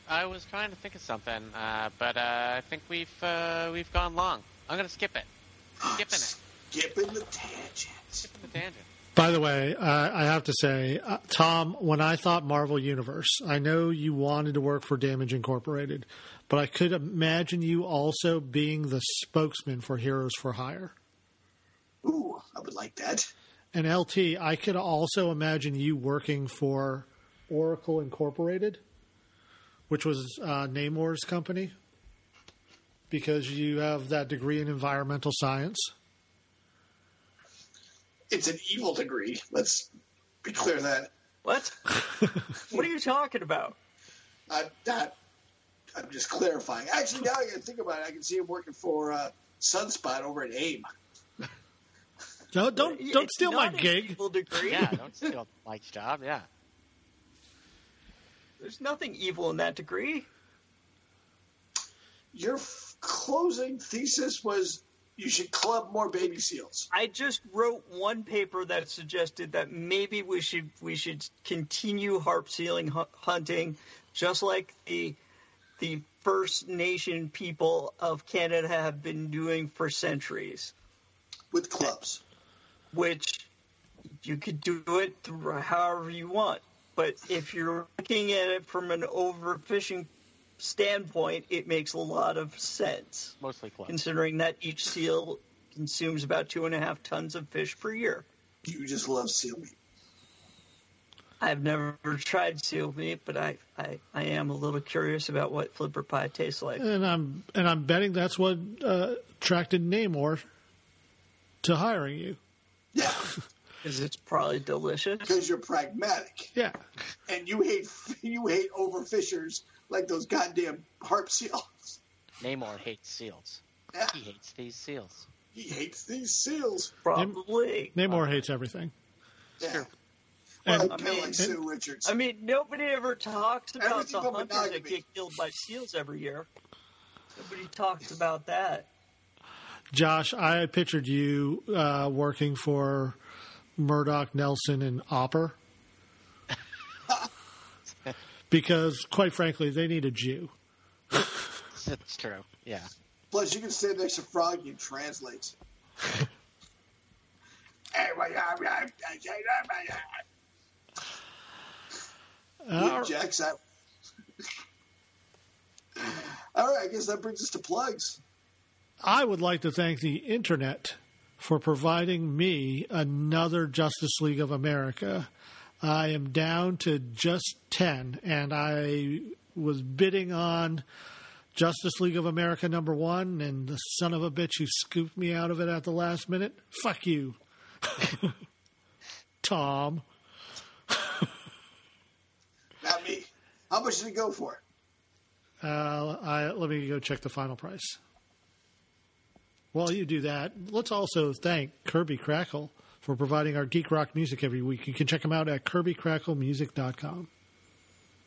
I was trying to think of something, uh, but uh, I think we've uh, we've gone long. I'm going to skip it. Skipping it. Skipping the tangent. Skipping the tangent. By the way, uh, I have to say, uh, Tom, when I thought Marvel Universe, I know you wanted to work for Damage Incorporated, but I could imagine you also being the spokesman for Heroes for Hire. Ooh, I would like that. And L T, I could also imagine you working for Oracle Incorporated, which was uh, Namor's company, because you have that degree in environmental science. It's an evil degree. Let's be clear of that. What? What are you talking about? I'm not. I'm just clarifying. Actually, now I got to think about it. I can see him working for uh, Sunspot over at AIM. No, don't don't it's steal my gig. Yeah, don't steal Mike's job. Yeah, there's nothing evil in that degree. Your f- closing thesis was you should club more baby seals. I just wrote one paper that suggested that maybe we should we should continue harp sealing hunting, just like the the First Nation people of Canada have been doing for centuries with clubs. Which you could do it through however you want. But if you're looking at it from an overfishing standpoint, it makes a lot of sense. Mostly clubs. Considering that each seal consumes about two and a half tons of fish per year. You just love seal meat. I've never tried seal meat, but I, I, I am a little curious about what flipper pie tastes like. And I'm and I'm betting that's what uh, attracted Namor to hiring you. Yeah. Because it's probably delicious. Because you're pragmatic. Yeah. And you hate you hate overfishers like those goddamn harp seals. Namor hates seals. Yeah. He hates these seals. He hates these seals. Probably. Namor probably. Hates everything. Yeah. Well, and, I, mean, like Sue Richards. I mean, nobody ever talks about everything the hunters that get killed by seals every year. Nobody talks about that. Josh, I pictured you uh, working for MODOK, Nelson, and Hopper because, quite frankly, they need a Jew. That's true, yeah. Plus, you can stand next to Froggy and translate. uh, Jack's out. All right, I guess that brings us to plugs. I would like to thank the Internet for providing me another Justice League of America. I am down to just ten, and I was bidding on Justice League of America number one, and the son of a bitch who scooped me out of it at the last minute, fuck you, Tom. Not me. How much did it go for? Uh, I, let me go check the final price. While you do that, let's also thank Kirby Crackle for providing our geek rock music every week. You can check him out at kirby crackle music dot com.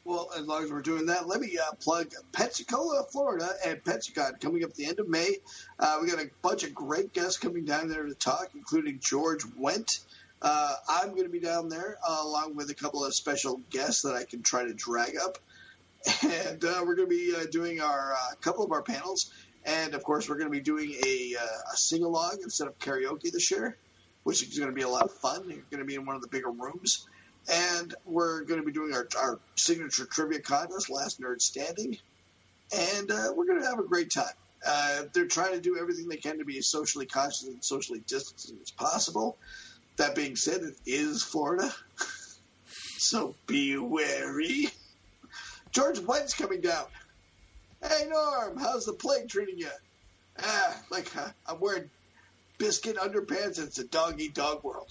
Well, as long as we're doing that, let me uh, plug Pensacola, Florida, and PepsiCon coming up at the end of May. Uh, we got a bunch of great guests coming down there to talk, including George Wendt. Uh, I'm going to be down there uh, along with a couple of special guests that I can try to drag up. And uh, we're going to be uh, doing our uh, couple of our panels. And, of course, we're going to be doing a, uh, a sing-along instead of karaoke this year, which is going to be a lot of fun. You're going to be in one of the bigger rooms. And we're going to be doing our, our signature trivia contest, Last Nerd Standing. And uh, we're going to have a great time. Uh, they're trying to do everything they can to be as socially conscious and socially distanced as possible. That being said, it is Florida. So be wary. George White's coming down. Hey, Norm, how's the plague treating you? Ah, like uh, I'm wearing biscuit underpants and it's a dog-eat-dog world.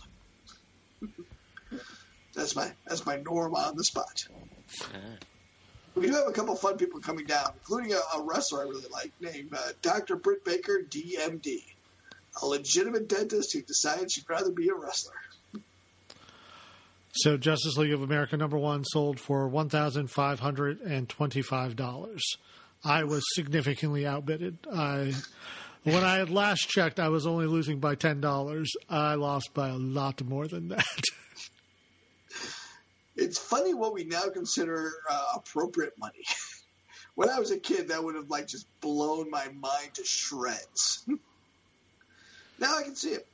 That's my that's my norm on the spot. Uh-huh. We do have a couple fun people coming down, including a, a wrestler I really like named uh, Doctor Britt Baker, D M D, a legitimate dentist who decided she'd rather be a wrestler. So Justice League of America number one sold for one thousand five hundred twenty-five dollars. I was significantly outbidded. I, when I had last checked, I was only losing by ten dollars. I lost by a lot more than that. It's funny what we now consider uh, appropriate money. When I was a kid, that would have like just blown my mind to shreds. Now I can see it.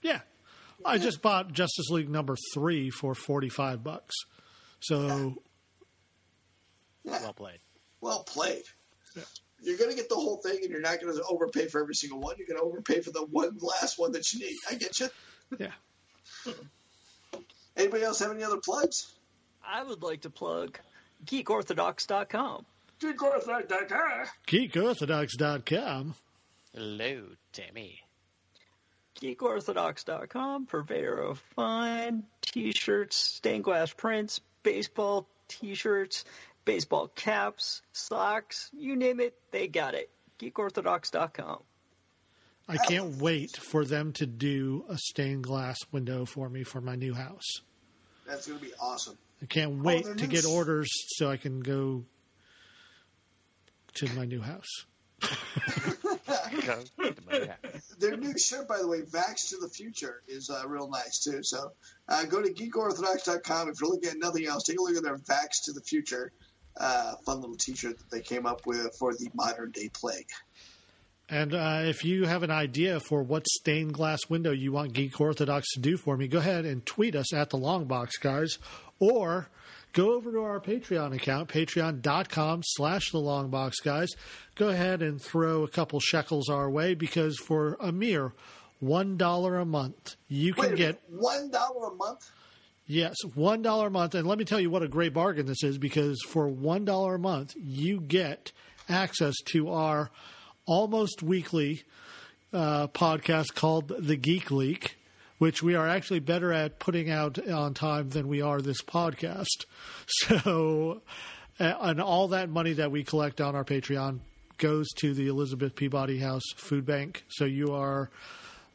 Yeah. yeah. I just bought Justice League number three for forty-five bucks. So yeah. Yeah. Well played. Well played. Yeah. You're going to get the whole thing, and you're not going to overpay for every single one. You're going to overpay for the one last one that you need. I get you. Yeah. Anybody else have any other plugs? I would like to plug geek orthodox dot com. geek orthodox dot com. geek orthodox dot com. Hello, Timmy. geek orthodox dot com, purveyor of fine t-shirts, stained glass prints, baseball t-shirts, baseball caps, socks, you name it, they got it. geek orthodox dot com. I can't wait for them to do a stained glass window for me for my new house. That's going to be awesome. I can't wait oh, to new... get orders so I can go to my new house. Their new shirt, by the way, Vax to the Future, is uh, real nice, too. So uh, go to geek orthodox dot com. If you're looking at nothing else, take a look at their Vax to the Future uh, fun little t-shirt that they came up with for the modern-day plague. And uh, if you have an idea for what stained glass window you want Geek Orthodox to do for me, go ahead and tweet us at the Longbox Guys, or go over to our Patreon account, patreon dot com slash the Longbox Guys. Go ahead and throw a couple shekels our way, because for a mere one dollar a month, you can Wait a get minute, one dollar a month? Yes, one dollar a month. And let me tell you what a great bargain this is, because for one dollar a month, you get access to our almost weekly uh, podcast called The Geek Leak, which we are actually better at putting out on time than we are this podcast. So, and all that money that we collect on our Patreon goes to the Elizabeth Peabody House Food Bank. So you are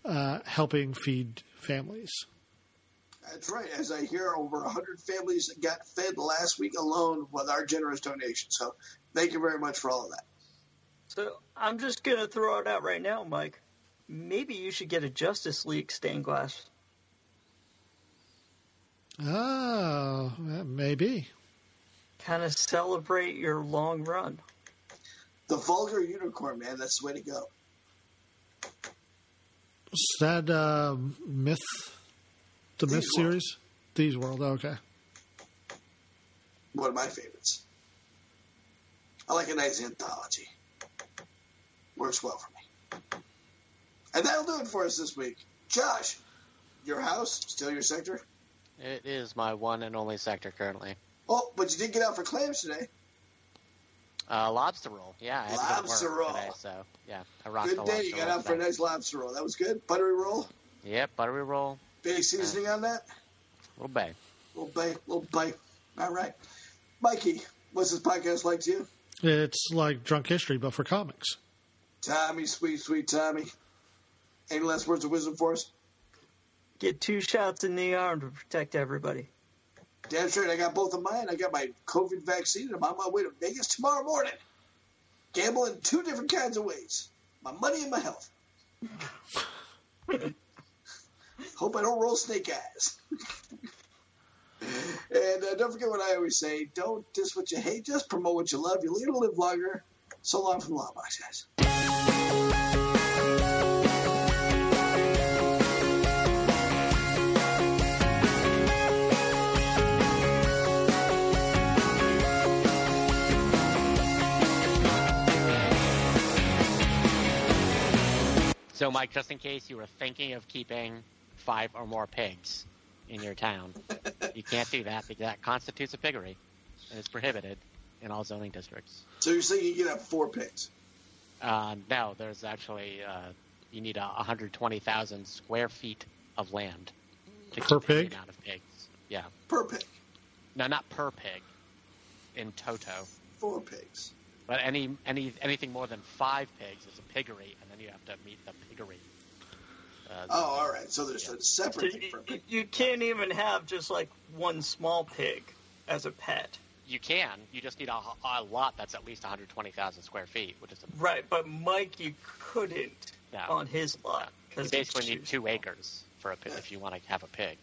uh, helping feed families. That's right. As I hear, over one hundred families got fed last week alone with our generous donation. So thank you very much for all of that. So I'm just going to throw it out right now, Mike. Maybe you should get a Justice League stained glass. Oh, maybe. Kind of celebrate your long run. The vulgar unicorn, man. That's the way to go. Is that uh, Myth? The Myth series? These World. Oh, okay. One of my favorites. I like a nice anthology. Works well for me. And that'll do it for us this week. Josh, your house, still your sector? It is my one and only sector currently. Oh, but you did get out for clams today. Uh, lobster roll, yeah. I lobster to to roll. Today, so, yeah, I rocked good the day, you got out today. For a nice lobster roll. That was good? Buttery roll? Yep, buttery roll. Big seasoning uh, on that? Little bite. Little bite, little bite. All right. Mikey, what's this podcast like to you? It's like Drunk History, but for comics. Tommy, sweet, sweet Tommy. Any last words of wisdom for us? Get two shots in the arm to protect everybody. Damn straight, I got both of mine. I got my COVID vaccine, and I'm on my way to Vegas tomorrow morning. Gambling two different kinds of ways. My money and my health. Hope I don't roll snake eyes. And uh, don't forget what I always say. Don't diss what you hate. Just promote what you love. You'll live to live longer. So long from the Longbox, guys. So, Mike, just in case you were thinking of keeping five or more pigs in your town, you can't do that because that constitutes a piggery, and it's prohibited in all zoning districts. So you're saying you can have four pigs? Uh, no, there's actually uh, you need uh, one hundred twenty thousand square feet of land to per keep pig? Out of pigs. Yeah, per pig. No, not per pig. In toto, four pigs. But any any anything more than five pigs is a piggery, and then you have to meet the piggery. Uh, oh, all right. So there's yeah. a separate thing for a pig. You can't even have just like one small pig as a pet. You can. You just need a, a lot that's at least one hundred twenty thousand square feet, which is a... right. But Mike, you couldn't no. on his lot because no. you basically need two acres for a pig if you want to have a pig.